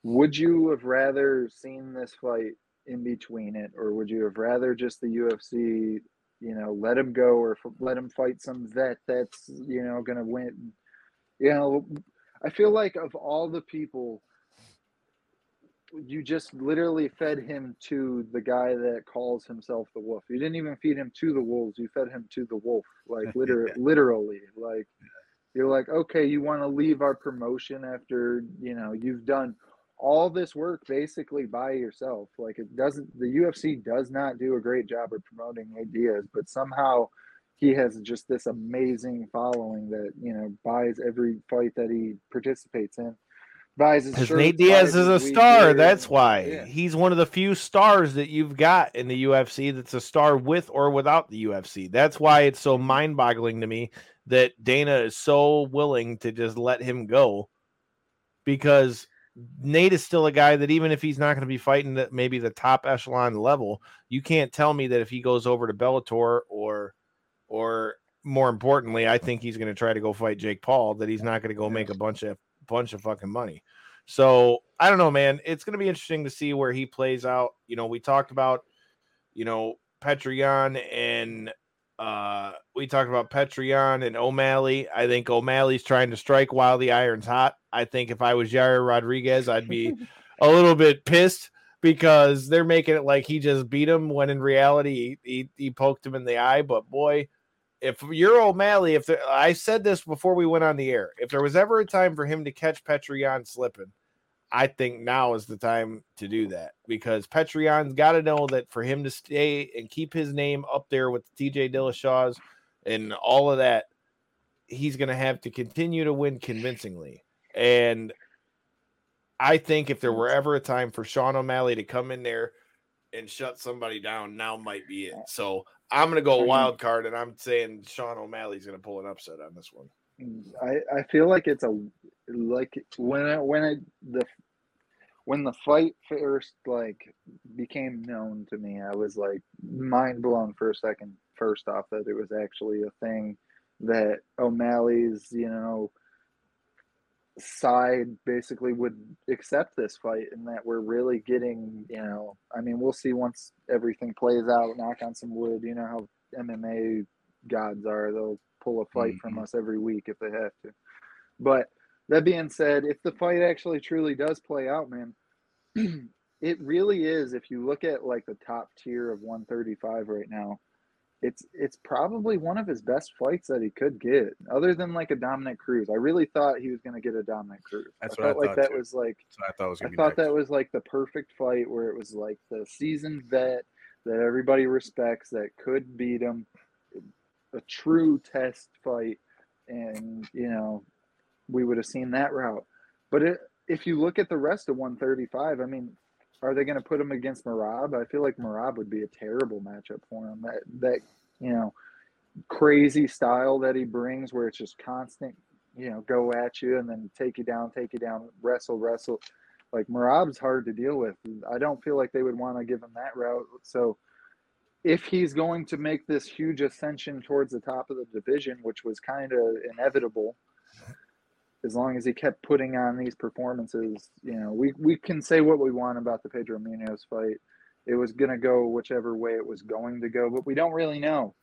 Would you have rather seen this fight in between it, or would you have rather just the U F C – you know, let him go or f- let him fight some vet that's, you know, going to win. You know, I feel like of all the people, you just literally fed him to the guy that calls himself the Wolf. You didn't even feed him to the Wolves. You fed him to the Wolf, like liter- yeah. literally. Like, you're like, okay, you want to leave our promotion after, you know, you've done all this work basically by yourself. Like, it doesn't, the U F C does not do a great job of promoting Nate Diaz, but somehow he has just this amazing following that, you know, buys every fight that he participates in. Buys his shirt, Nate Diaz is a star. Year. That's why yeah. he's one of the few stars that you've got in the U F C that's a star with or without the U F C. That's why it's so mind boggling to me that Dana is so willing to just let him go, because Nate is still a guy that even if he's not going to be fighting at maybe the top echelon level, you can't tell me that if he goes over to Bellator or, or more importantly, I think he's going to try to go fight Jake Paul, that he's not going to go make a bunch of bunch of fucking money. So I don't know, man. It's going to be interesting to see where he plays out. You know, we talked about, you know, Petr Yan and uh, we talked about Petr Yan and O'Malley. I think O'Malley's trying to strike while the iron's hot. I think if I was Jair Rodriguez, I'd be a little bit pissed because they're making it like he just beat him when in reality he, he, he poked him in the eye. But boy, if you're O'Malley, if there, I said this before we went on the air, if there was ever a time for him to catch Petr Yan slipping, I think now is the time to do that, because Petr Yan's got to know that for him to stay and keep his name up there with T J Dillashaw's and all of that, he's going to have to continue to win convincingly. And I think if there were ever a time for Sean O'Malley to come in there and shut somebody down, now might be it. So I'm going to go wild card, and I'm saying Sean O'Malley's going to pull an upset on this one. I, I feel like it's a like when I, when I, the when the fight first like became known to me, I was like mind blown for a second. First off, that it was actually a thing that O'Malley's, you know, side basically would accept this fight, and that we're really getting, you know, I mean, we'll see once everything plays out, knock on some wood, you know how M M A gods are, they'll pull a fight mm-hmm. from us every week if they have to. But that being said, if the fight actually truly does play out, man, it really is, if you look at like the top tier of one thirty-five right now, It's it's probably one of his best fights that he could get, other than like a Dominic Cruz. I really thought he was going to get a Dominic Cruz. That's I what felt I thought. Like that too. was like I thought, was I thought that was like the perfect fight where it was like the seasoned vet that everybody respects that could beat him, a true test fight, and you know we would have seen that route. But it, if you look at the rest of one thirty-five, I mean. Are they going to put him against Merab? I feel like Merab would be a terrible matchup for him. That, that you know, crazy style that he brings, where it's just constant, you know, go at you and then take you down, take you down, wrestle, wrestle. Like, Merab's hard to deal with. I don't feel like they would want to give him that route. So if he's going to make this huge ascension towards the top of the division, which was kind of inevitable, as long as he kept putting on these performances, you know, we, we can say what we want about the Pedro Munoz fight. It was going to go whichever way it was going to go, but we don't really know.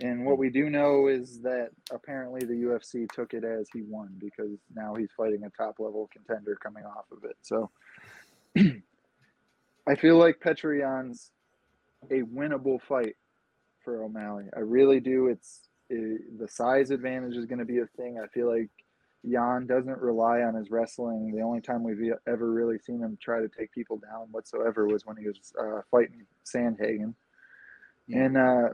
And what we do know is that apparently the U F C took it as he won, because now he's fighting a top-level contender coming off of it. So I feel like Petr Yan's a winnable fight for O'Malley. I really do. It's it, the size advantage is going to be a thing. I feel like Yan doesn't rely on his wrestling. The only time we've ever really seen him try to take people down whatsoever was when he was uh, fighting Sandhagen. Yeah. And uh,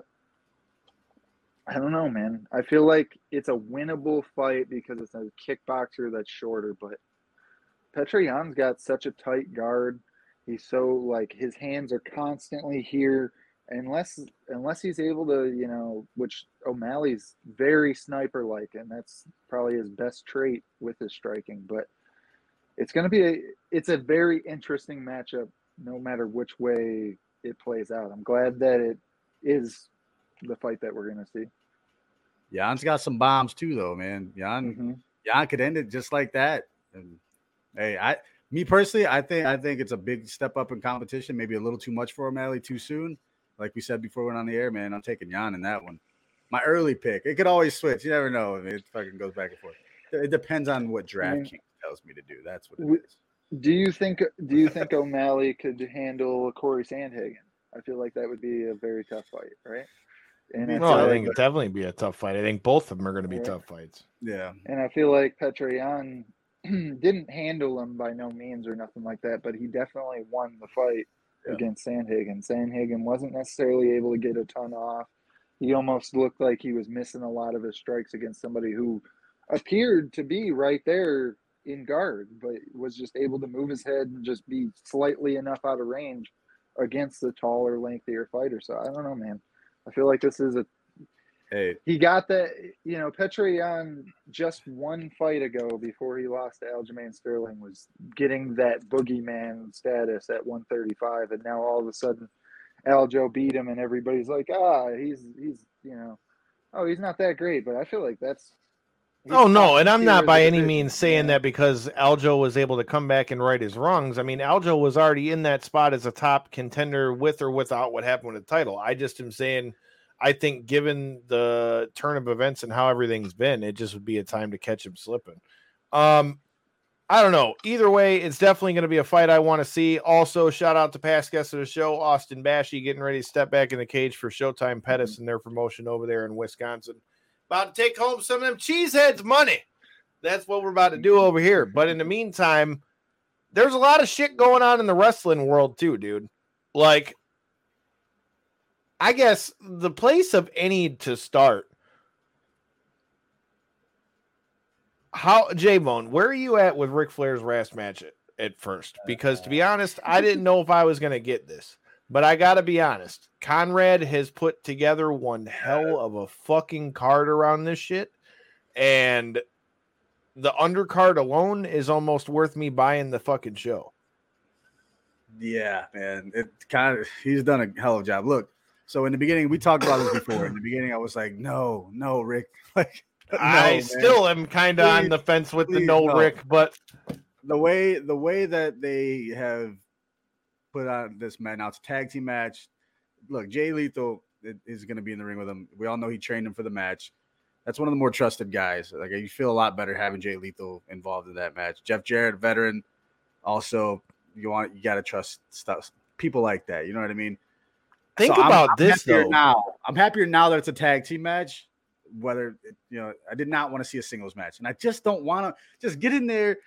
I don't know, man. I feel like it's a winnable fight because it's a kickboxer that's shorter, but Petr Yan's got such a tight guard. He's so, like, his hands are constantly here. Unless unless he's able to, you know, which O'Malley's very sniper-like, and that's probably his best trait with his striking. But it's going to be a, it's a very interesting matchup no matter which way it plays out. I'm glad that it is the fight that we're going to see. Jan's got some bombs too, though, man. Yan, mm-hmm. Yan could end it just like that. And hey, I me personally, I think I think it's a big step up in competition. Maybe a little too much for O'Malley too soon. Like we said before we went on the air, man, I'm taking Yan in that one. My early pick. It could always switch. You never know. I mean, it fucking goes back and forth. It depends on what DraftKings yeah. tells me to do. That's what it is. Do you think do you think O'Malley could handle Corey Sandhagen? I feel like that would be a very tough fight, right? And no, I think it'd definitely be a tough fight. I think both of them are going to be yeah. tough fights. Yeah. And I feel like Petr Yan didn't handle him by no means or nothing like that, but he definitely won the fight yeah. against Sandhagen. Sandhagen wasn't necessarily able to get a ton off. He almost looked like he was missing a lot of his strikes against somebody who appeared to be right there in guard, but was just able to move his head and just be slightly enough out of range against the taller, lengthier fighter. So I don't know, man. I feel like this is a hey. He got that, you know, Petr Yan just one fight ago before he lost to Aljamain Sterling was getting that boogeyman status at one thirty-five, and now all of a sudden Aljo beat him and everybody's like, ah, he's he's you know, oh, he's not that great, but I feel like that's Oh no, and I'm not by any means saying that because Aljo was able to come back and right his wrongs. I mean, Aljo was already in that spot as a top contender with or without what happened with the title. I just am saying, I think given the turn of events and how everything's been, it just would be a time to catch him slipping. Um, I don't know. Either way, it's definitely going to be a fight I want to see. Also, shout out to past guests of the show, Austin Bashy, getting ready to step back in the cage for Showtime Pettis mm-hmm. and their promotion over there in Wisconsin. About to take home some of them cheeseheads money. That's what we're about to do over here. But in the meantime, there's a lot of shit going on in the wrestling world too, dude. Like, I guess the place of any to start. How, J-Bone, where are you at with Ric Flair's last match at, at first? Because to be honest, I didn't know if I was going to get this. But I got to be honest, Conrad has put together one hell of a fucking card around this shit. And the undercard alone is almost worth me buying the fucking show. Yeah, man. It kind of, he's done a hell of a job. Look, so in the beginning, we talked about this before. In the beginning, I was like, no, no, Rick. Like, no, I man. still am kind of on the fence with the no, no, Rick. But the way the way that they have put on this man now, it's a tag team match. Look, Jay Lethal is going to be in the ring with him. We all know he trained him for the match. That's one of the more trusted guys. Like, you feel a lot better having Jay Lethal involved in that match. Jeff Jarrett, veteran. Also, you want you got to trust stuff, people like that. You know what I mean? Think so about I'm, this I'm though. Now I'm happier now that it's a tag team match. Whether it, you know, I did not want to see a singles match, and I just don't want to just get in there.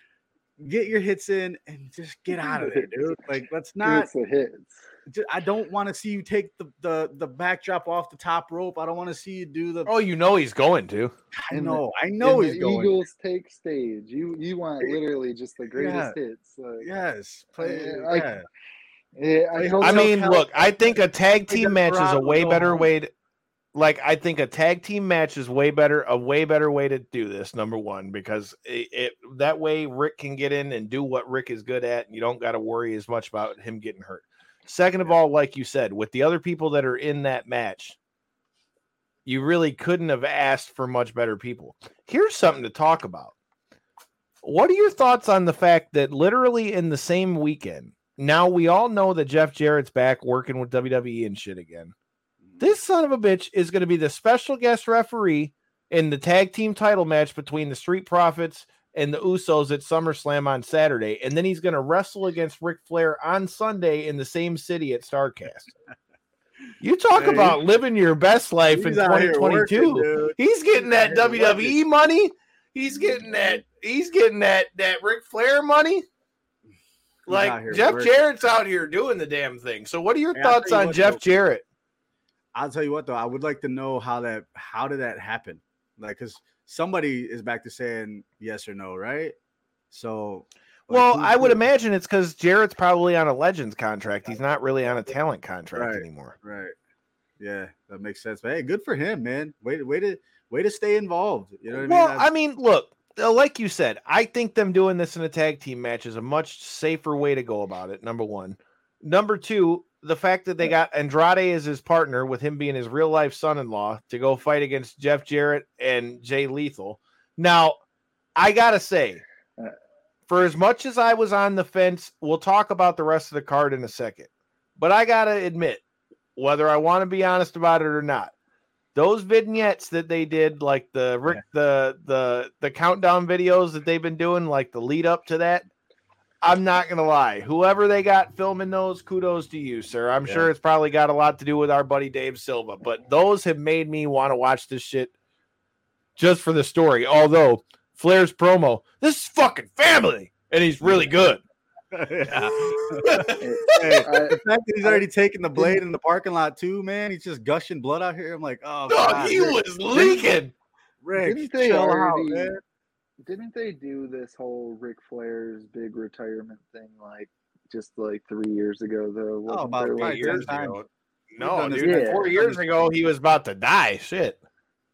Get your hits in and just get out of there, dude. Like, let's not. Dude, hits. I don't want to see you take the, the the backdrop off the top rope. I don't want to see you do the. Oh, you know he's going to. I know. I know he's going. Eagles take stage. You you want literally just the greatest yeah. hits. Like, yes. Play. I, yeah. I, I, I mean, look. I think a tag team match is a way better way to. like, I think a tag team match is way better, a way better way to do this, number one, because it, it that way Rick can get in and do what Rick is good at, and you don't got to worry as much about him getting hurt. Second of all, like you said, with the other people that are in that match, you really couldn't have asked for much better people. Here's something to talk about. What are your thoughts on the fact that literally in the same weekend, now we all know that Jeff Jarrett's back working with W W E and shit again. This son of a bitch is going to be the special guest referee in the tag team title match between the Street Profits and the Usos at SummerSlam on Saturday. And then he's going to wrestle against Ric Flair on Sunday in the same city at Starcast. You talk hey, about living your best life in twenty twenty-two. Working, he's getting he's that W W E working. money. He's getting that, he's getting that, that Ric Flair money. Like, Jeff working. Jarrett's out here doing the damn thing. So what are your hey, thoughts you on what, Jeff though, Jarrett? I'll tell you what, though, I would like to know how that, how did that happen? Like, cause somebody is back to saying yes or no, right? So, like, well, I would imagine it's because Jarrett's probably on a Legends contract. He's not really on a talent contract right, anymore. Right. Yeah, that makes sense. But hey, good for him, man. Way, way to way to stay involved. You know what well, I mean? Well, I mean, look, like you said, I think them doing this in a tag team match is a much safer way to go about it, number one. Number two, the fact that they got Andrade as his partner, with him being his real life son-in-law, to go fight against Jeff Jarrett and Jay Lethal. Now, I gotta say, for as much as I was on the fence, we'll talk about the rest of the card in a second, but I gotta admit, whether I want to be honest about it or not, those vignettes that they did, like the Rick, the the the countdown videos that they've been doing, like the lead up to that, I'm not going to lie. Whoever they got filming those, kudos to you, sir. I'm yeah. sure it's probably got a lot to do with our buddy Dave Silva, but those have made me want to watch this shit just for the story. Although Flair's promo, this is fucking family, and he's really good. Yeah. hey, the fact that he's already taking the blade in the parking lot too, man, he's just gushing blood out here. I'm like, oh, Dog, God, he Rick, was leaking. Rick, Didn't they chill already- out, man. Didn't they do this whole Ric Flair's big retirement thing like just like three years ago though? Wasn't oh, about three like years ago. No, dude, yeah. four years ago he was about to die. Shit.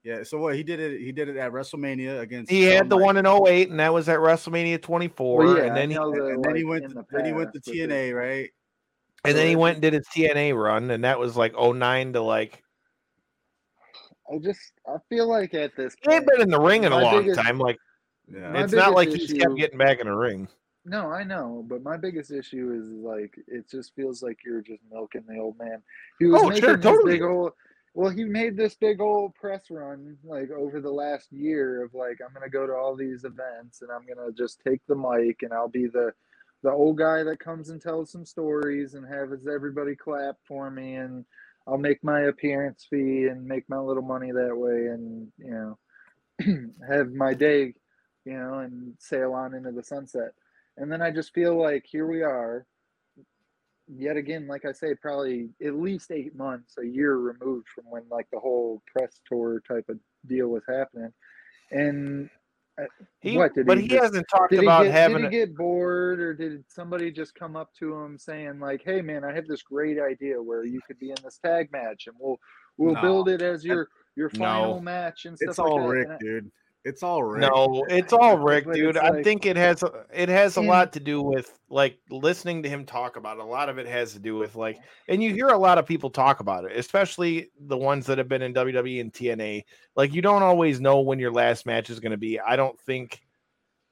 Yeah. So what he did it? He did it at WrestleMania against. He had the one in oh eight, and that was at WrestleMania twenty-four. Well, yeah, and then he the, and like, then he went to, the then he went to T N A, right? And then he went and did his T N A run, and that was like oh nine to like. I just I feel like at this point, he ain't been in the ring in a long time, like. Yeah. It's not like he's issue, kept getting back in the ring. No, I know, but my biggest issue is like it just feels like you're just milking the old man. He was oh, making sure, totally. Big old, well, he made this big old press run like over the last year of like I'm gonna go to all these events and I'm gonna just take the mic and I'll be the the old guy that comes and tells some stories and have everybody clap for me and I'll make my appearance fee and make my little money that way and you know have my day. You know, and sail on into the sunset. And then I just feel like here we are, yet again, like I say, probably at least eight months, a year removed from when like the whole press tour type of deal was happening. And he, what did but he, he just, hasn't talked about get, having. Did he a... get bored, or did somebody just come up to him saying like, "Hey, man, I have this great idea where you could be in this tag match, and we'll we'll no. build it as your your final no. match and stuff." It's like all that. Rick, I, dude. It's all Rick. No, it's all Rick, dude. Like, I think it has it has a lot to do with like listening to him talk about it. A lot of it has to do with like, and you hear a lot of people talk about it, especially the ones that have been in W W E and T N A. Like, you don't always know when your last match is going to be. I don't think,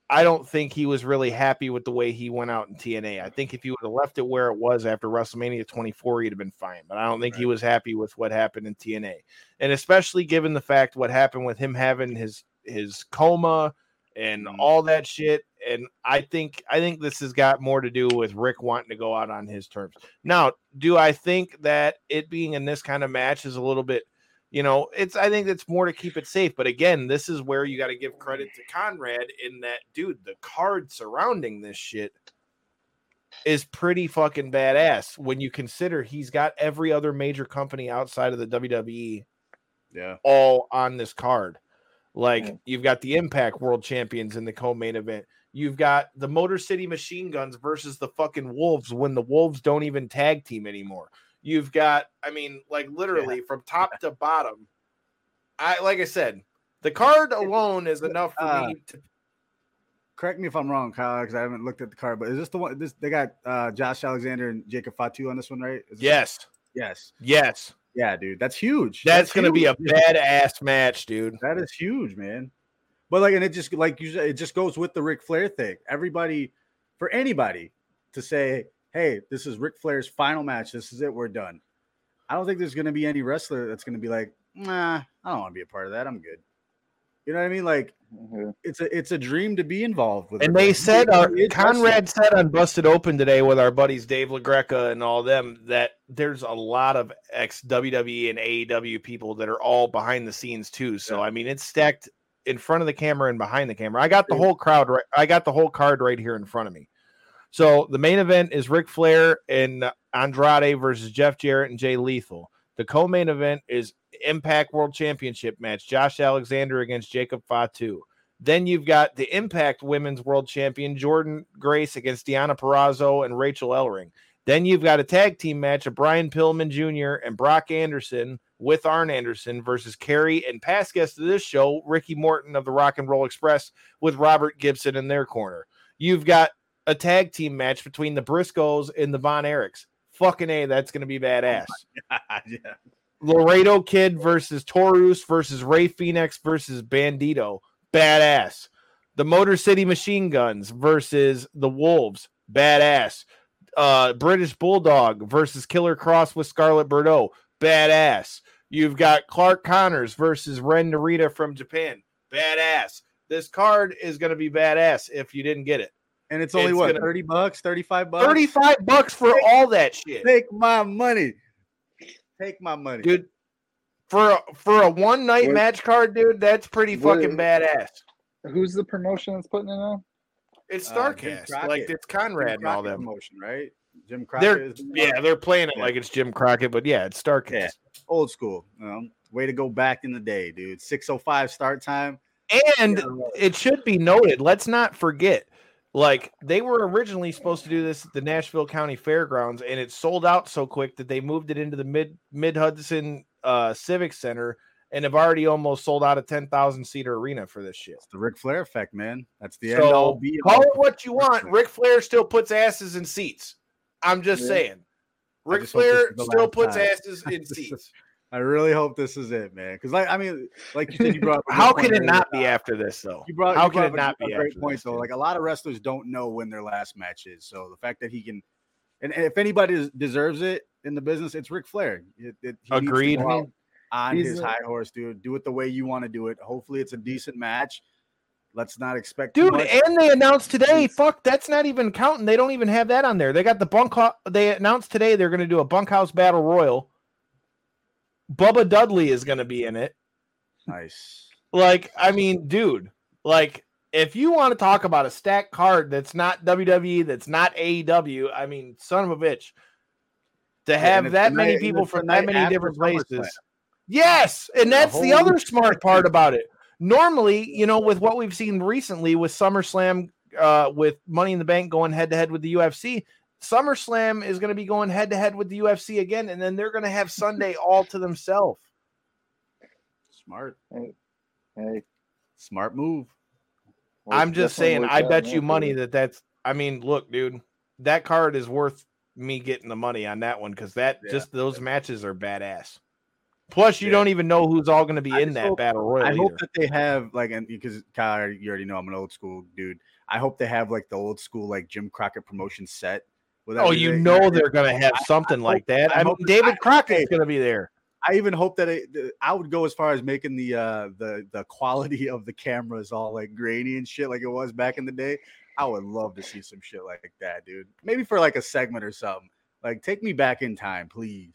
I don't think he was really happy with the way he went out in T N A. I think if he would have left it where it was after WrestleMania twenty-four, he'd have been fine. But I don't think right. he was happy with what happened in T N A, and especially given the fact what happened with him having his. his coma and all that shit. And I think I think this has got more to do with Rick wanting to go out on his terms. Now, do I think that it being in this kind of match is a little bit, you know, it's I think it's more to keep it safe. But again, this is where you got to give credit to Conrad in that, dude, the card surrounding this shit is pretty fucking badass when you consider he's got every other major company outside of the W W E yeah, all on this card. Like, you've got the Impact World Champions in the co-main event. You've got the Motor City Machine Guns versus the fucking Wolves when the Wolves don't even tag team anymore. You've got, I mean, like literally yeah. from top to bottom, I like I said, the card alone is enough for uh, me to. Correct me if I'm wrong, Kyle, because I haven't looked at the card. But is this the one? This they got uh, Josh Alexander and Jacob Fatu on this one, right? Is this yes. One? Yes. Yes. Yeah, dude, that's huge. That's, that's gonna huge. be a badass match, dude. That is huge, man. But like, and it just like you said, it just goes with the Ric Flair thing. Everybody, for anybody to say, "Hey, this is Ric Flair's final match. This is it. We're done." I don't think there's gonna be any wrestler that's gonna be like, "Nah, I don't want to be a part of that. I'm good." You know what I mean? Like, mm-hmm. it's a it's a dream to be involved with. And they said, uh, Conrad said on Busted Open today with our buddies Dave LaGreca and all them that there's a lot of ex W W E and A E W people that are all behind the scenes too. So yeah. I mean, it's stacked in front of the camera and behind the camera. I got the whole crowd right. I got the whole card right here in front of me. So the main event is Ric Flair and Andrade versus Jeff Jarrett and Jay Lethal. The co-main event is Impact World Championship match, Josh Alexander against Jacob Fatu. Then you've got the Impact Women's World Champion, Jordan Grace against Deonna Purrazzo and Rachel Ellering. Then you've got a tag team match of Brian Pillman Junior and Brock Anderson with Arn Anderson versus Kerry and past guest of this show, Ricky Morton of the Rock and Roll Express with Robert Gibson in their corner. You've got a tag team match between the Briscoes and the Von Erichs. Fucking A, that's going to be badass. Oh God, yeah. Laredo Kid versus Taurus versus Ray Phoenix versus Bandito. Badass. The Motor City Machine Guns versus the Wolves. Badass. Uh, British Bulldog versus Killer Cross with Scarlett Bordeaux. Badass. You've got Clark Connors versus Ren Narita from Japan. Badass. This card is going to be badass if you didn't get it. And it's only it's what, gonna, thirty bucks, thirty-five bucks? thirty-five bucks for take, all that shit. Take my money. Take my money. Dude, for a, for a one-night what, match card, dude, that's pretty what, fucking badass. Who's the promotion that's putting it on? It's Starcast. Uh, like, it's Conrad and all that. Promotion, right? Jim Crockett. They're, yeah, they're playing it yeah. like it's Jim Crockett, but yeah, it's Starcast. Yeah. Old school. You know, way to go back in the day, dude. six oh five start time. And yeah. it should be noted, let's not forget, like, they were originally supposed to do this at the Nashville County Fairgrounds, and it sold out so quick that they moved it into the mid mid Hudson uh, Civic Center, and have already almost sold out a ten thousand seater arena for this shit. It's the Ric Flair effect, man. That's the end all be all. Call it what you want. Ric Flair still puts asses in seats. I'm just yeah. saying, Ric Flair still puts time. asses in seats. I really hope this is it, man. Because, like, I mean, like you said, you brought. How can it not be after this, though? You brought. How can it not be? Great point, though. Like, a lot of wrestlers don't know when their last match is. So the fact that he can, and, and if anybody deserves it in the business, it's Ric Flair. It, it, he Agreed. Needs to go out on his high horse, dude. Do it the way you want to do it. Hopefully, it's a decent match. Let's not expect, dude. And they announced today, fuck, that's not even counting. They don't even have that on there. They got the bunk. They announced today they're going to do a bunkhouse battle royal. Bubba Dudley is going to be in it. Nice. Like, I mean, dude, like, if you want to talk about a stacked card that's not W W E, that's not A E W, I mean, son of a bitch, to have yeah, that many night, people from that many different places. Plan. Yes, and that's the, the other smart part about it. Normally, you know, with what we've seen recently with SummerSlam, uh, with Money in the Bank going head-to-head with the U F C, SummerSlam is going to be going head-to-head with the U F C again, and then they're going to have Sunday all to themselves. Smart. Hey. hey. Smart move. Well, I'm just saying, I bet you money that that's – I mean, look, dude, that card is worth me getting the money on that one because that yeah. just those yeah. matches are badass. Plus, you yeah. don't even know who's all going to be I in that hope, battle royal. I either. hope that they have – like, and because, Kyle, you already know I'm an old school dude. I hope they have, like, the old school, like, Jim Crockett promotion set. Oh, you know there. they're going to have something I, I like hope, that. I, I mean, David Crockett's going to be there. I even hope that it, I would go as far as making the uh, the the quality of the cameras all like grainy and shit like it was back in the day. I would love to see some shit like that, dude. Maybe for like a segment or something. Like, take me back in time, please.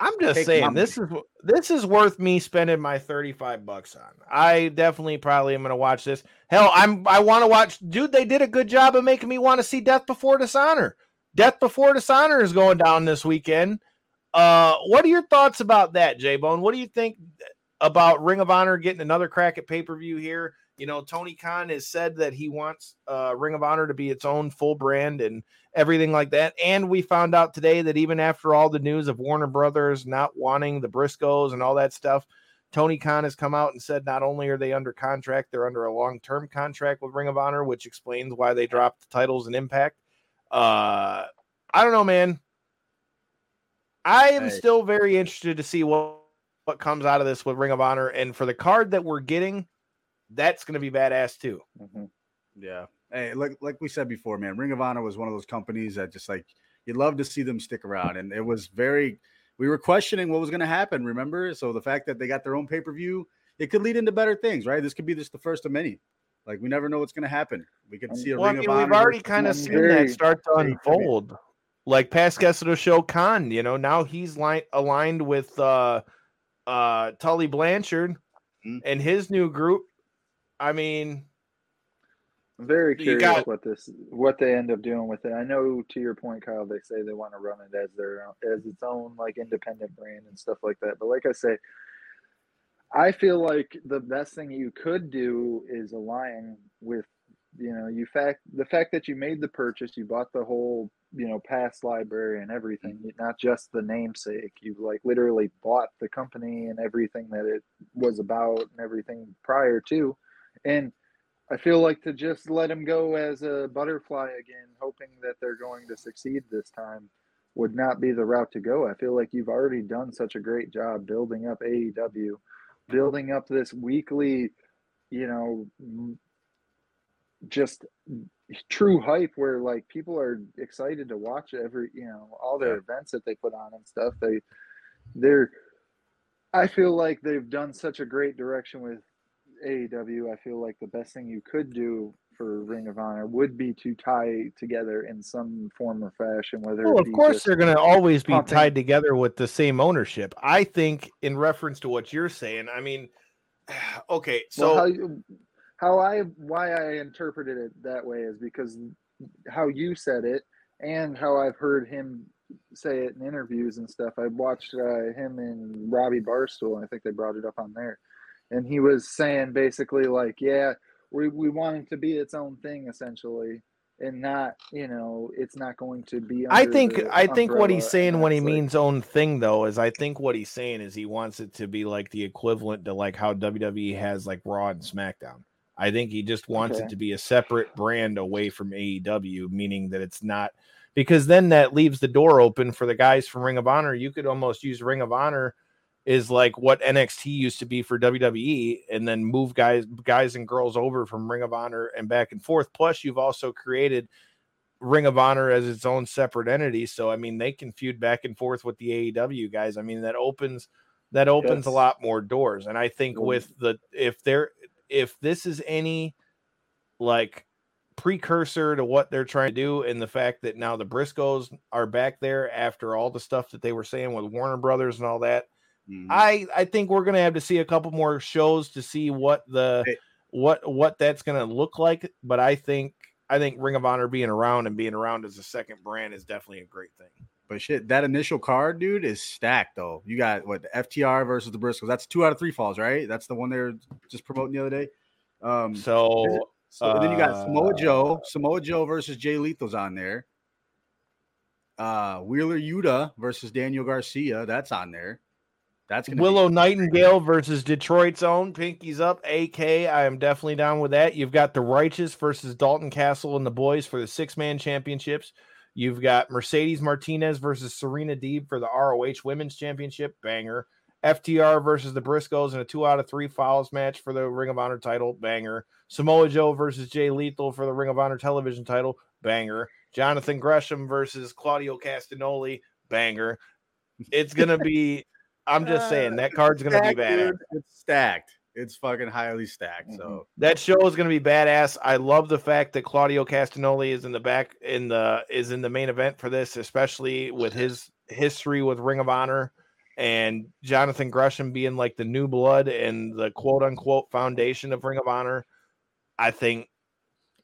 I'm just take saying this is this is worth me spending my thirty-five bucks on. I definitely probably am going to watch this. Hell, I'm I want to watch. Dude, they did a good job of making me want to see Death Before Dishonor. Death Before Dishonor is going down this weekend. Uh, what are your thoughts about that, J-Bone? What do you think about Ring of Honor getting another crack at pay-per-view here? You know, Tony Khan has said that he wants uh, Ring of Honor to be its own full brand and everything like that. And we found out today that even after all the news of Warner Brothers not wanting the Briscoes and all that stuff, Tony Khan has come out and said not only are they under contract, they're under a long-term contract with Ring of Honor, which explains why they dropped the titles in Impact. Uh, I don't know, man. I am hey. still very interested to see what, what comes out of this with Ring of Honor. And for the card that we're getting, that's going to be badass too. Mm-hmm. Yeah. Hey, like, like we said before, man, Ring of Honor was one of those companies that just like, you'd love to see them stick around. And it was very, we were questioning what was going to happen. Remember? So the fact that they got their own pay-per-view, it could lead into better things, right? This could be just the first of many. Like, we never know what's going to happen. We could see a well, Ring I mean, of we've Honor. We've already kind of seen that start to unfold. Like past guests of the show, Khan, you know, now he's li- aligned with uh, uh, Tully Blanchard mm-hmm. and his new group. I mean, I'm very curious got, what this, what they end up doing with it. I know, to your point, Kyle, they say they want to run it as their own, as its own like independent brand and stuff like that. But like I say, I feel like the best thing you could do is align with, you know, you fact the fact that you made the purchase, you bought the whole, you know, past library and everything, not just the namesake. You've like literally bought the company and everything that it was about and everything prior to. And I feel like to just let him go as a butterfly again, hoping that they're going to succeed this time, would not be the route to go. I feel like you've already done such a great job building up A E W, building up this weekly, you know, just true hype where like people are excited to watch every, you know, all their events that they put on and stuff. They, they're, I feel like they've done such a great direction with A E W. I feel like the best thing you could do for Ring of Honor would be to tie together in some form or fashion. Whether well, of course they're going to always be tied together with the same ownership. I think in reference to what you're saying, I mean, okay, so well, how, how I why I interpreted it that way is because how you said it and how I've heard him say it in interviews and stuff. I watched uh, him and Robbie Barstool, and I think they brought it up on there. And he was saying basically like, yeah, we, we want it to be its own thing essentially, and not, you know, it's not going to be. I think I think what he's saying when he like, means own thing though is I think what he's saying is he wants it to be like the equivalent to like how W W E has like Raw and SmackDown. I think he just wants okay. it to be a separate brand away from A E W, meaning that it's not, because then that leaves the door open for the guys from Ring of Honor. You could almost use Ring of Honor is like what N X T used to be for W W E, and then move guys guys and girls over from Ring of Honor and back and forth. Plus, you've also created Ring of Honor as its own separate entity. So, I mean, they can feud back and forth with the A E W guys. I mean, that opens that opens yes. a lot more doors. And I think mm-hmm. with the if there if this is any like precursor to what they're trying to do, and the fact that now the Briscoes are back there after all the stuff that they were saying with Warner Brothers and all that, Mm-hmm. I, I think we're going to have to see a couple more shows to see what the hey. what what that's going to look like. But I think I think Ring of Honor being around and being around as a second brand is definitely a great thing. But shit, that initial card, dude, is stacked though. You got what, the F T R versus the Briscoes. That's two out of three falls, right? That's the one they were just promoting the other day. Um, so so uh, then you got Samoa Joe, Samoa Joe versus Jay Lethal's on there. Uh, Wheeler Yuta versus Daniel Garcia, that's on there. That's Willow be- Nightingale versus Detroit's own Pinkies Up, A K. I am definitely down with that. You've got the Righteous versus Dalton Castle and the boys for the six-man championships. You've got Mercedes Martinez versus Serena Deeb for the R O H Women's Championship. Banger. F T R versus the Briscoes in a two out of three fouls match for the Ring of Honor title. Banger. Samoa Joe versus Jay Lethal for the Ring of Honor television title. Banger. Jonathan Gresham versus Claudio Castagnoli. Banger. It's going to be... I'm just saying that card's going to be badass. Dude. It's stacked. It's fucking highly stacked. Mm-hmm. So that show is going to be badass. I love the fact that Claudio Castagnoli is in the back in the is in the main event for this, especially with his history with Ring of Honor and Jonathan Gresham being like the new blood and the quote unquote foundation of Ring of Honor. I think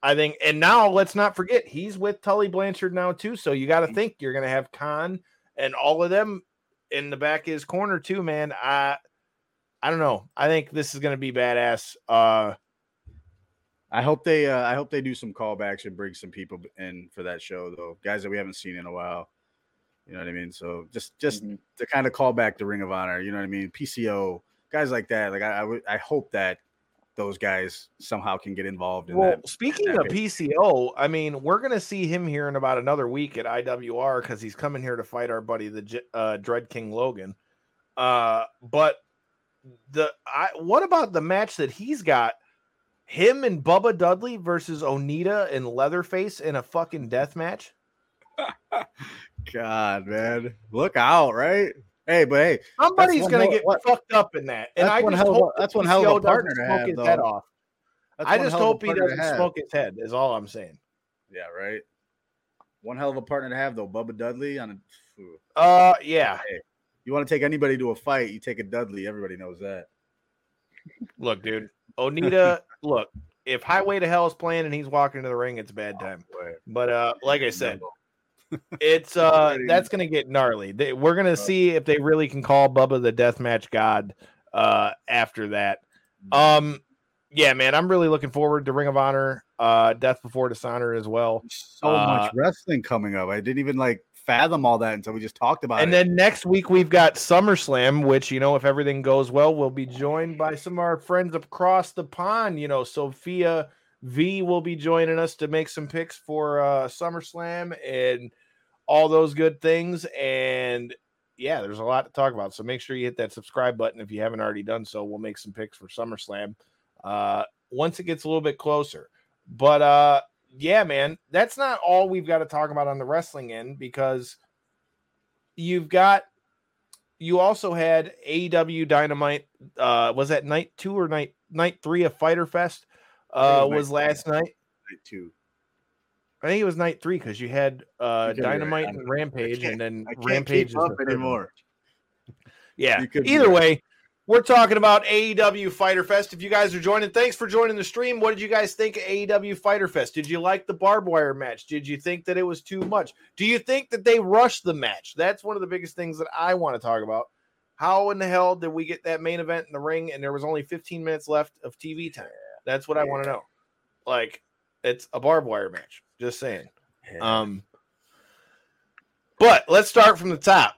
I think and now let's not forget he's with Tully Blanchard now too. So you got to think you're going to have Khan and all of them in the back of his corner too, man. I, I don't know. I think this is going to be badass. Uh, I hope they, uh, I hope they do some callbacks and bring some people in for that show though. Guys that we haven't seen in a while, you know what I mean? So just, just mm-hmm. to kind of call back the Ring of Honor, you know what I mean? P C O, guys like that. Like I, I would, I hope that those guys somehow can get involved in well, that. Speaking that of P C O, I mean, we're going to see him here in about another week at I W R because he's coming here to fight our buddy, the uh, Dread King Logan. Uh, but the I, what about the match that he's got? Him and Bubba Dudley versus Onita and Leatherface in a fucking death match? God, man. Look out, right? Hey, but hey. Somebody's going to get what? fucked up in that. And that's I just hope that's one hell of a partner to have, though. Head off. I just hope he doesn't smoke his head is all I'm saying. Yeah, right? One hell of a partner to have, though. Bubba Dudley on a... Uh, yeah. Hey, you want to take anybody to a fight, you take a Dudley. Everybody knows that. Look, dude. Onita, look, if Highway to Hell is playing and he's walking to the ring, it's a bad time. Oh, but uh, like I said, it's uh, that's going to get gnarly. They, we're going to see if they really can call Bubba the Deathmatch God uh, after that. Um, yeah, man, I'm really looking forward to Ring of Honor, uh, Death Before Dishonor as well. So uh, much wrestling coming up. I didn't even like fathom all that until we just talked about and it. And then next week we've got SummerSlam, which, you know, if everything goes well, we'll be joined by some of our friends across the pond. You know, Sophia V will be joining us to make some picks for uh, SummerSlam and all those good things. And yeah, there's a lot to talk about. So make sure you hit that subscribe button if you haven't already done so. We'll make some picks for SummerSlam uh, once it gets a little bit closer. But uh, yeah, man, that's not all we've got to talk about on the wrestling end because you've got, you also had A E W Dynamite. Uh, was that night two or night night three of Fyter Fest? Uh, was last night. Night two. I think it was night three because you had uh, Dynamite and Rampage, and then Rampage is up anymore. Yeah. Either way, we're talking about A E W Fyter Fest. If you guys are joining, thanks for joining the stream. What did you guys think of A E W Fyter Fest? Did you like the barbed wire match? Did you think that it was too much? Do you think that they rushed the match? That's one of the biggest things that I want to talk about. How in the hell did we get that main event in the ring and there was only fifteen minutes left of T V time? That's what I want to know. Like, it's a barbed wire match. Just saying. Um, but let's start from the top.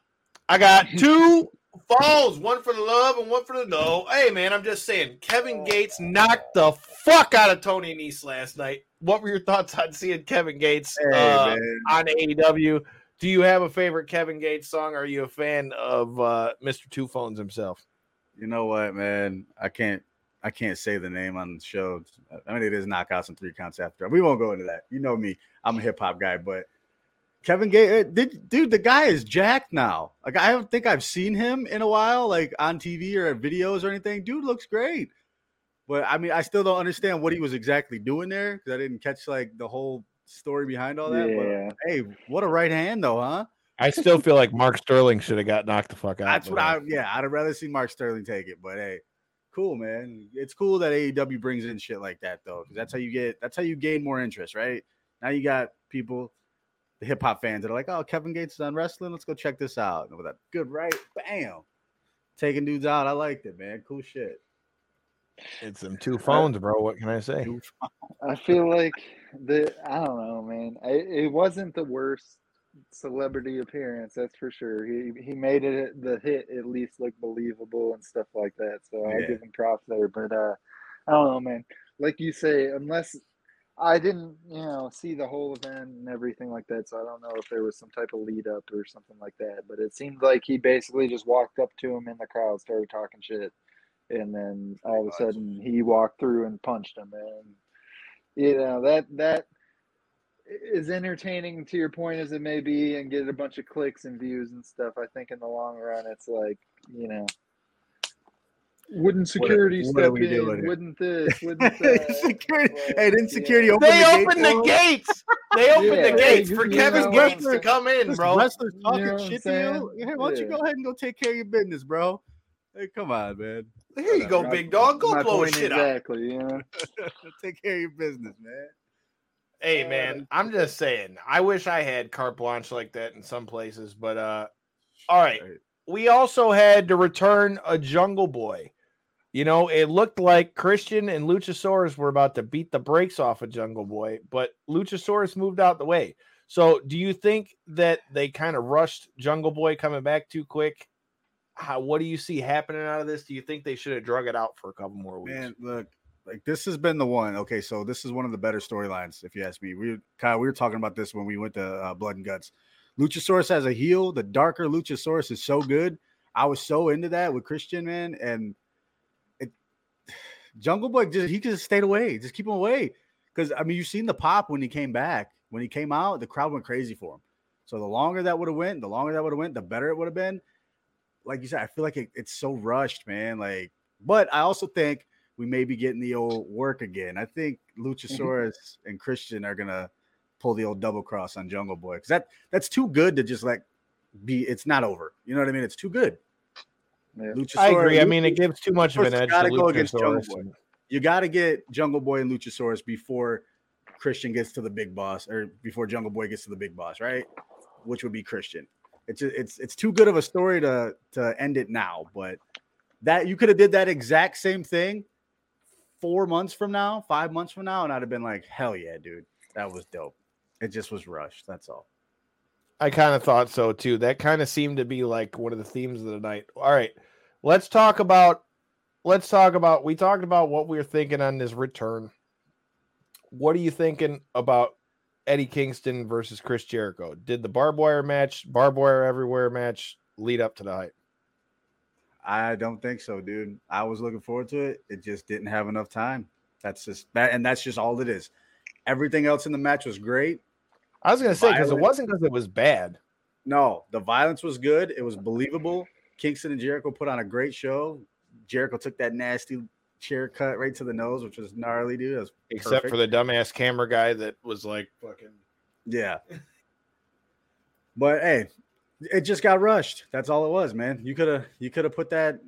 I got two... Falls, one for the love and one for the no. Hey, man, I'm just saying, Kevin Gates knocked the fuck out of Tony Nese last night. What were your thoughts on seeing Kevin Gates hey, uh, on A E W? Do you have a favorite Kevin Gates song? Are you a fan of uh, Mister Two Phones himself? You know what, man? I can't I can't say the name on the show. I mean, it is Knockouts and Three Counts after. We won't go into that. You know me. I'm a hip-hop guy, but... Kevin Gates, dude, the guy is jacked now. Like, I don't think I've seen him in a while, like on T V or at videos or anything. Dude looks great. But I mean, I still don't understand what he was exactly doing there because I didn't catch like the whole story behind all that. Yeah. But hey, what a right hand, though, huh? I still feel like Mark Sterling should have got knocked the fuck out. That's what I, yeah, I'd have rather seen Mark Sterling take it. But hey, cool, man. It's cool that A E W brings in shit like that, though, because that's how you get, that's how you gain more interest, right? Now you got people. The hip hop fans that are like, oh, Kevin Gates is on wrestling. Let's go check this out. And with that good right, bam, taking dudes out. I liked it, man. Cool shit. It's them two phones, bro. What can I say? I feel like the I don't know, man. I, it wasn't the worst celebrity appearance, that's for sure. He he made it the hit at least look believable and stuff like that. So yeah. I give him props there. But uh, I don't know, man. Like you say, unless. I didn't, you know, see the whole event and everything like that, so I don't know if there was some type of lead up or something like that. But it seemed like he basically just walked up to him in the crowd, started talking shit, and then all of a sudden he walked through and punched him. And you know that that is entertaining to your point as it may be, and get a bunch of clicks and views and stuff. I think in the long run, it's like you know. Wouldn't security what, what step in? Wouldn't this? Wouldn't that? Security. Well, hey, didn't security yeah. open they the opened the gates? They opened yeah, the gates for Kevin Gates to come in, bro. Wrestlers talking you know shit to you. Hey, why don't yeah. you go ahead and go take care of your business, bro? Hey, come on, man. Here Whatever. you go, big dog. Go blow his shit exactly, out. Exactly. Yeah. Take care of your business, man. Hey, uh, man. I'm just saying. I wish I had carte blanche like that in some places, but uh, all right. right. We also had to return a Jungle Boy. You know, it looked like Christian and Luchasaurus were about to beat the brakes off of Jungle Boy, but Luchasaurus moved out the way. So do you think that they kind of rushed Jungle Boy coming back too quick? how, what do you see happening out of this? Do you think they should have drug it out for a couple more weeks? Man, look, like this has been the one. Okay, so this is one of the better storylines, if you ask me. We, Kyle, we were talking about this when we went to uh, Blood and Guts. Luchasaurus has a heel. The darker Luchasaurus is so good. I was so into that with Christian, man, and it, Jungle Boy just he just stayed away, just keep him away. Because I mean, you've seen the pop when he came back. When he came out, the crowd went crazy for him. So the longer that would have went, the longer that would have went, the better it would have been. Like you said, I feel like it, it's so rushed, man. Like, but I also think we may be getting the old work again. I think Luchasaurus and Christian are gonna pull the old double cross on Jungle Boy because that that's too good to just like be. It's not over. You know what I mean? It's too good. Yeah. I agree. I mean, it gives too much of an edge. You gotta go against Jungle Boy. You gotta get Jungle Boy and Luchasaurus before Christian gets to the big boss, or before Jungle Boy gets to the big boss, right? Which would be Christian. It's it's it's too good of a story to to end it now. But that you could have did that exact same thing four months from now, five months from now, and I'd have been like, hell yeah, dude, that was dope. It just was rushed. That's all. I kind of thought so too. That kind of seemed to be like one of the themes of the night. All right, let's talk about. Let's talk about. We talked about what we were thinking on this return. What are you thinking about Eddie Kingston versus Chris Jericho? Did the barbed wire match, barbed wire everywhere match, lead up to the hype? I don't think so, dude. I was looking forward to it. It just didn't have enough time. That's just that, and that's just all it is. Everything else in the match was great. I was gonna say because it wasn't because it was bad. No, the violence was good. It was believable. Kingston and Jericho put on a great show. Jericho took that nasty chair cut right to the nose, which was gnarly, dude. It was Except perfect. For the dumbass camera guy that was like fucking yeah. But hey, it just got rushed. That's all it was, man. You could have you could have put that,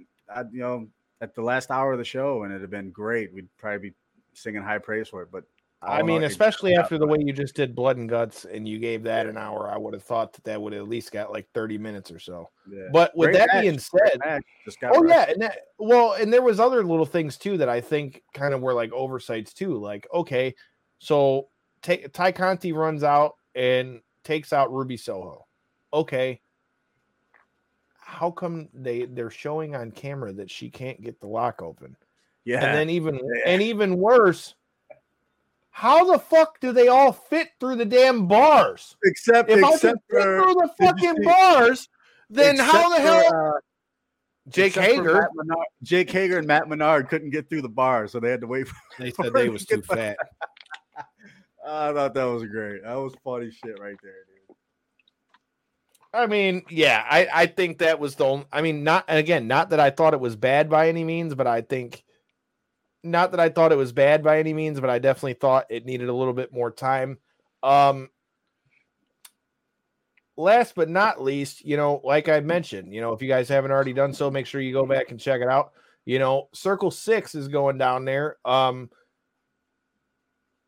you know, at the last hour of the show, and it'd have been great. We'd probably be singing high praise for it. But I, I mean, know, especially after the way you just did Blood and Guts, and you gave that an hour, I would have thought that that would have at least got like thirty minutes or so. Yeah. But with great that match, being said, match, oh rushed. yeah, and that, well, and there was other little things too that I think kind of were like oversights too. Like, okay, so t- Ty Conti runs out and takes out Ruby Soho. Okay, how come they they're showing on camera that she can't get the lock open? Yeah, and then even yeah. and even worse. How the fuck do they all fit through the damn bars? Except if except I can fit through the fucking see, bars, then how the hell? For, uh, Jake Hager, Menard, Jake Hager, and Matt Menard couldn't get through the bars, so they had to wait. For They said they was too fat. I thought that was great. That was funny shit right there, dude. I mean, yeah, I, I think that was the. Only, I mean, not again, not that I thought it was bad by any means, but I think. Not that I thought it was bad by any means, but I definitely thought it needed a little bit more time. Um, last but not least, you know, like I mentioned, you know, if you guys haven't already done so, make sure you go back and check it out. You know, Circle Six is going down there. Um,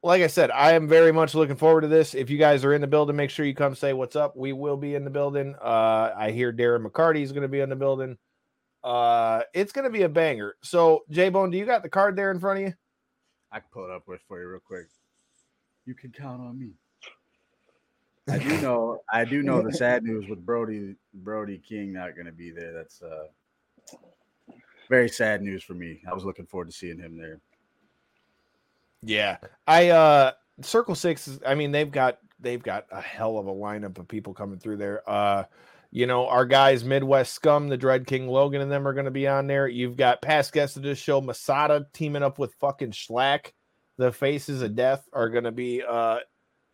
like I said, I am very much looking forward to this. If you guys are in the building, make sure you come say what's up. We will be in the building. Uh, I hear Darren McCarty is going to be in the building. Uh, it's going to be a banger. So, J-Bone, do you got the card there in front of you? I can pull it up for you real quick. You can count on me. I do know I do know the sad news with Brody Brody King not going to be there. That's uh, very sad news for me. I was looking forward to seeing him there. Yeah. I uh, Circle Six, is, I mean, they've got they've got a hell of a lineup of people coming through there. Uh You know, our guys, Midwest Scum, the Dread King Logan and them are going to be on there. You've got past guests of this show, Masada teaming up with fucking Schlack. The Faces of Death are going to be uh,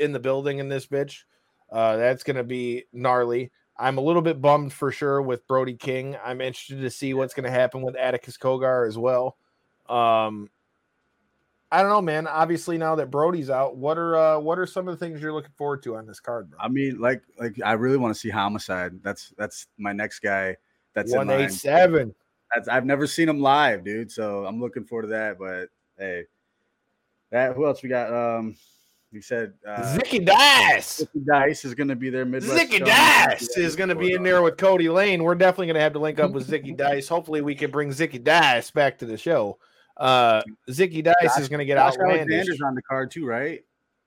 in the building in this bitch. Uh, that's going to be gnarly. I'm a little bit bummed for sure with Brody King. I'm interested to see what's going to happen with Atticus Kogar as well. Um, I don't know, man. Obviously, now that Brody's out, what are uh, what are some of the things you're looking forward to on this card, bro? I mean, like, like I really want to see Homicide. That's that's my next guy. That's one eighty-seven. That's I've never seen him live, dude. So I'm looking forward to that. But hey, that who else we got? Um, we said uh, Zicky Dice. Zicky Dice is going to be there. Midwest Zicky Dice is going to be in there with Cody Lane. We're definitely going to have to link up with Zicky Dice. Hopefully, we can bring Zicky Dice back to the show. Uh, Zicky Dice Josh, is going to get Josh Outlandish. Alexander's on the card too, right?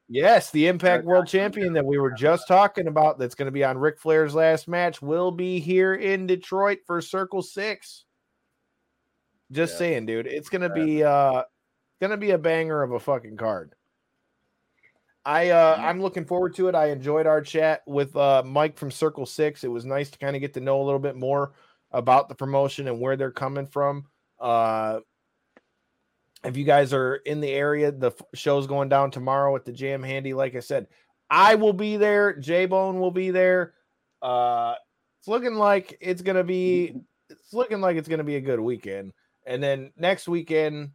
Yes, the Impact World Champion that we were just talking about that's going to be on Ric Flair's last match will be here in Detroit for Circle Six. Just yeah. saying, dude, it's going to be uh, going to be a banger of a fucking card. I, uh, I'm looking forward to it. I enjoyed our chat with uh, Mike from Circle Six. It was nice to kind of get to know a little bit more about the promotion and where they're coming from. Uh, if you guys are in the area, the f- show's going down tomorrow at the Jam Handy. Like I said, I will be there. J-Bone will be there. Uh, it's looking like it's going to be, it's looking like it's going to be a good weekend. And then next weekend,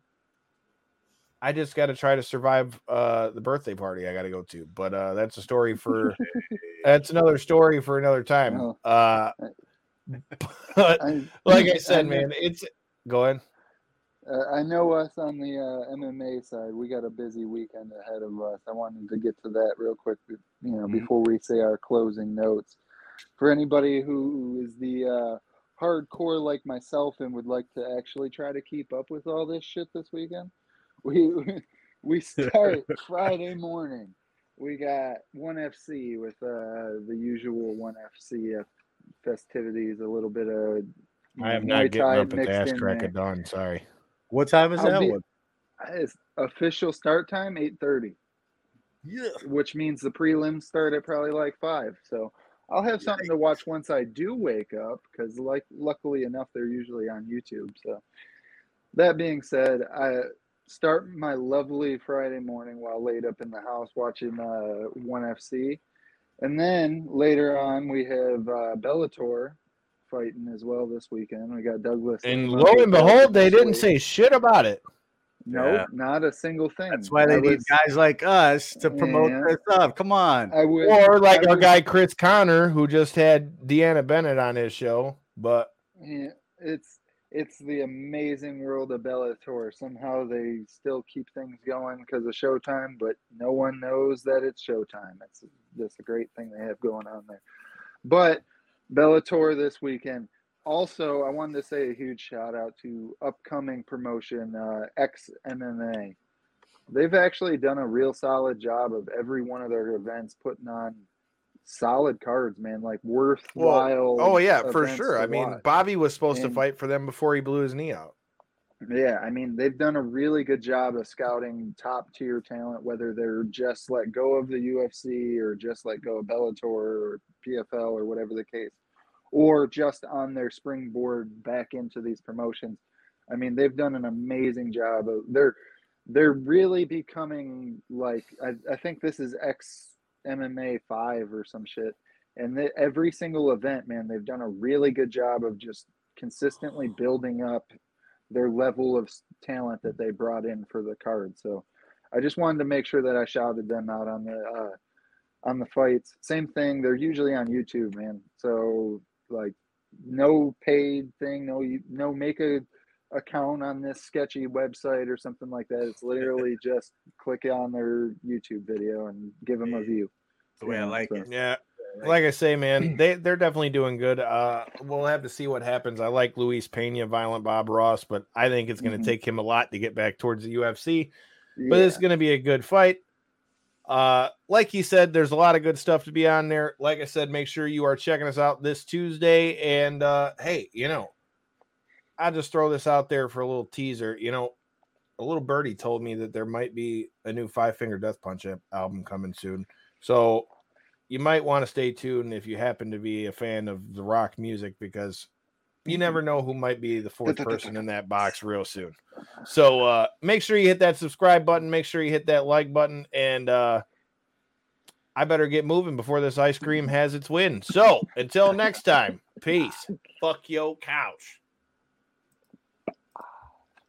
I just got to try to survive uh, the birthday party I got to go to, but uh, that's a story for, that's another story for another time. Uh, but I'm, like I said, I'm, man, it's go ahead. Uh, I know us on the uh, M M A side, we got a busy weekend ahead of us. I wanted to get to that real quick, you know, mm-hmm. before we say our closing notes. For anybody who is the uh, hardcore like myself and would like to actually try to keep up with all this shit this weekend, We we start Friday morning. We got one F C with uh, the usual one F C festivities, a little bit of I am not getting up at the ass crack of dawn. Sorry. What time is I'll that be, one? It's official start time eight thirty. Yeah. Which means the prelims start at probably like five. So I'll have something Yikes. to watch once I do wake up, because like luckily enough they're usually on YouTube. So that being said, I. start my lovely Friday morning while laid up in the house watching uh, one F C. And then later on, we have uh, Bellator fighting as well this weekend. We got Douglas. And, and lo and behold, they didn't say shit about it. Nope, yeah. Not a single thing. That's why they I need was, guys like us to promote yeah. this up. Come on. I would, or like I our would, guy Chris Connor, who just had Deanna Bennett on his show. But yeah, it's. It's the amazing world of Bellator. Somehow they still keep things going because of Showtime, but no one knows that it's Showtime. That's just a great thing they have going on there. But Bellator this weekend. Also, I wanted to say a huge shout out to upcoming promotion uh, X M M A. They've actually done a real solid job of every one of their events putting on solid cards, man, like worthwhile. Well, oh yeah, for sure. I mean, watch. Bobby was supposed and, to fight for them before he blew his knee out. Yeah, I mean, they've done a really good job of scouting top tier talent, whether they're just let go of the U F C or just let go of Bellator or P F L or whatever the case, or just on their springboard back into these promotions. I mean, they've done an amazing job. Of, they're they're really becoming like I, I think this is X. M M A five or some shit, and the, every single event, man, they've done a really good job of just consistently building up their level of talent that they brought in for the card. So I just wanted to make sure that I shouted them out on the uh on the fights. Same thing, they're usually on YouTube, man, so like no paid thing, no no make a account on this sketchy website or something like that. It's literally just click on their YouTube video and give them a view. The way I like so, it. Yeah. Like I say, man, they, they're definitely doing good. Uh, we'll have to see what happens. I like Luis Pena, Violent Bob Ross, but I think it's going to mm-hmm. take him a lot to get back towards the U F C. Yeah. But it's going to be a good fight. Uh, like you said, there's a lot of good stuff to be on there. Like I said, make sure you are checking us out this Tuesday. And uh, hey, you know, I just throw this out there for a little teaser. You know, a little birdie told me that there might be a new Five Finger Death Punch album coming soon. So you might want to stay tuned if you happen to be a fan of the rock music, because you never know who might be the fourth person in that box real soon. So uh, make sure you hit that subscribe button. Make sure you hit that like button. And uh, I better get moving before this ice cream has its win. So until next time, peace. Fuck your couch.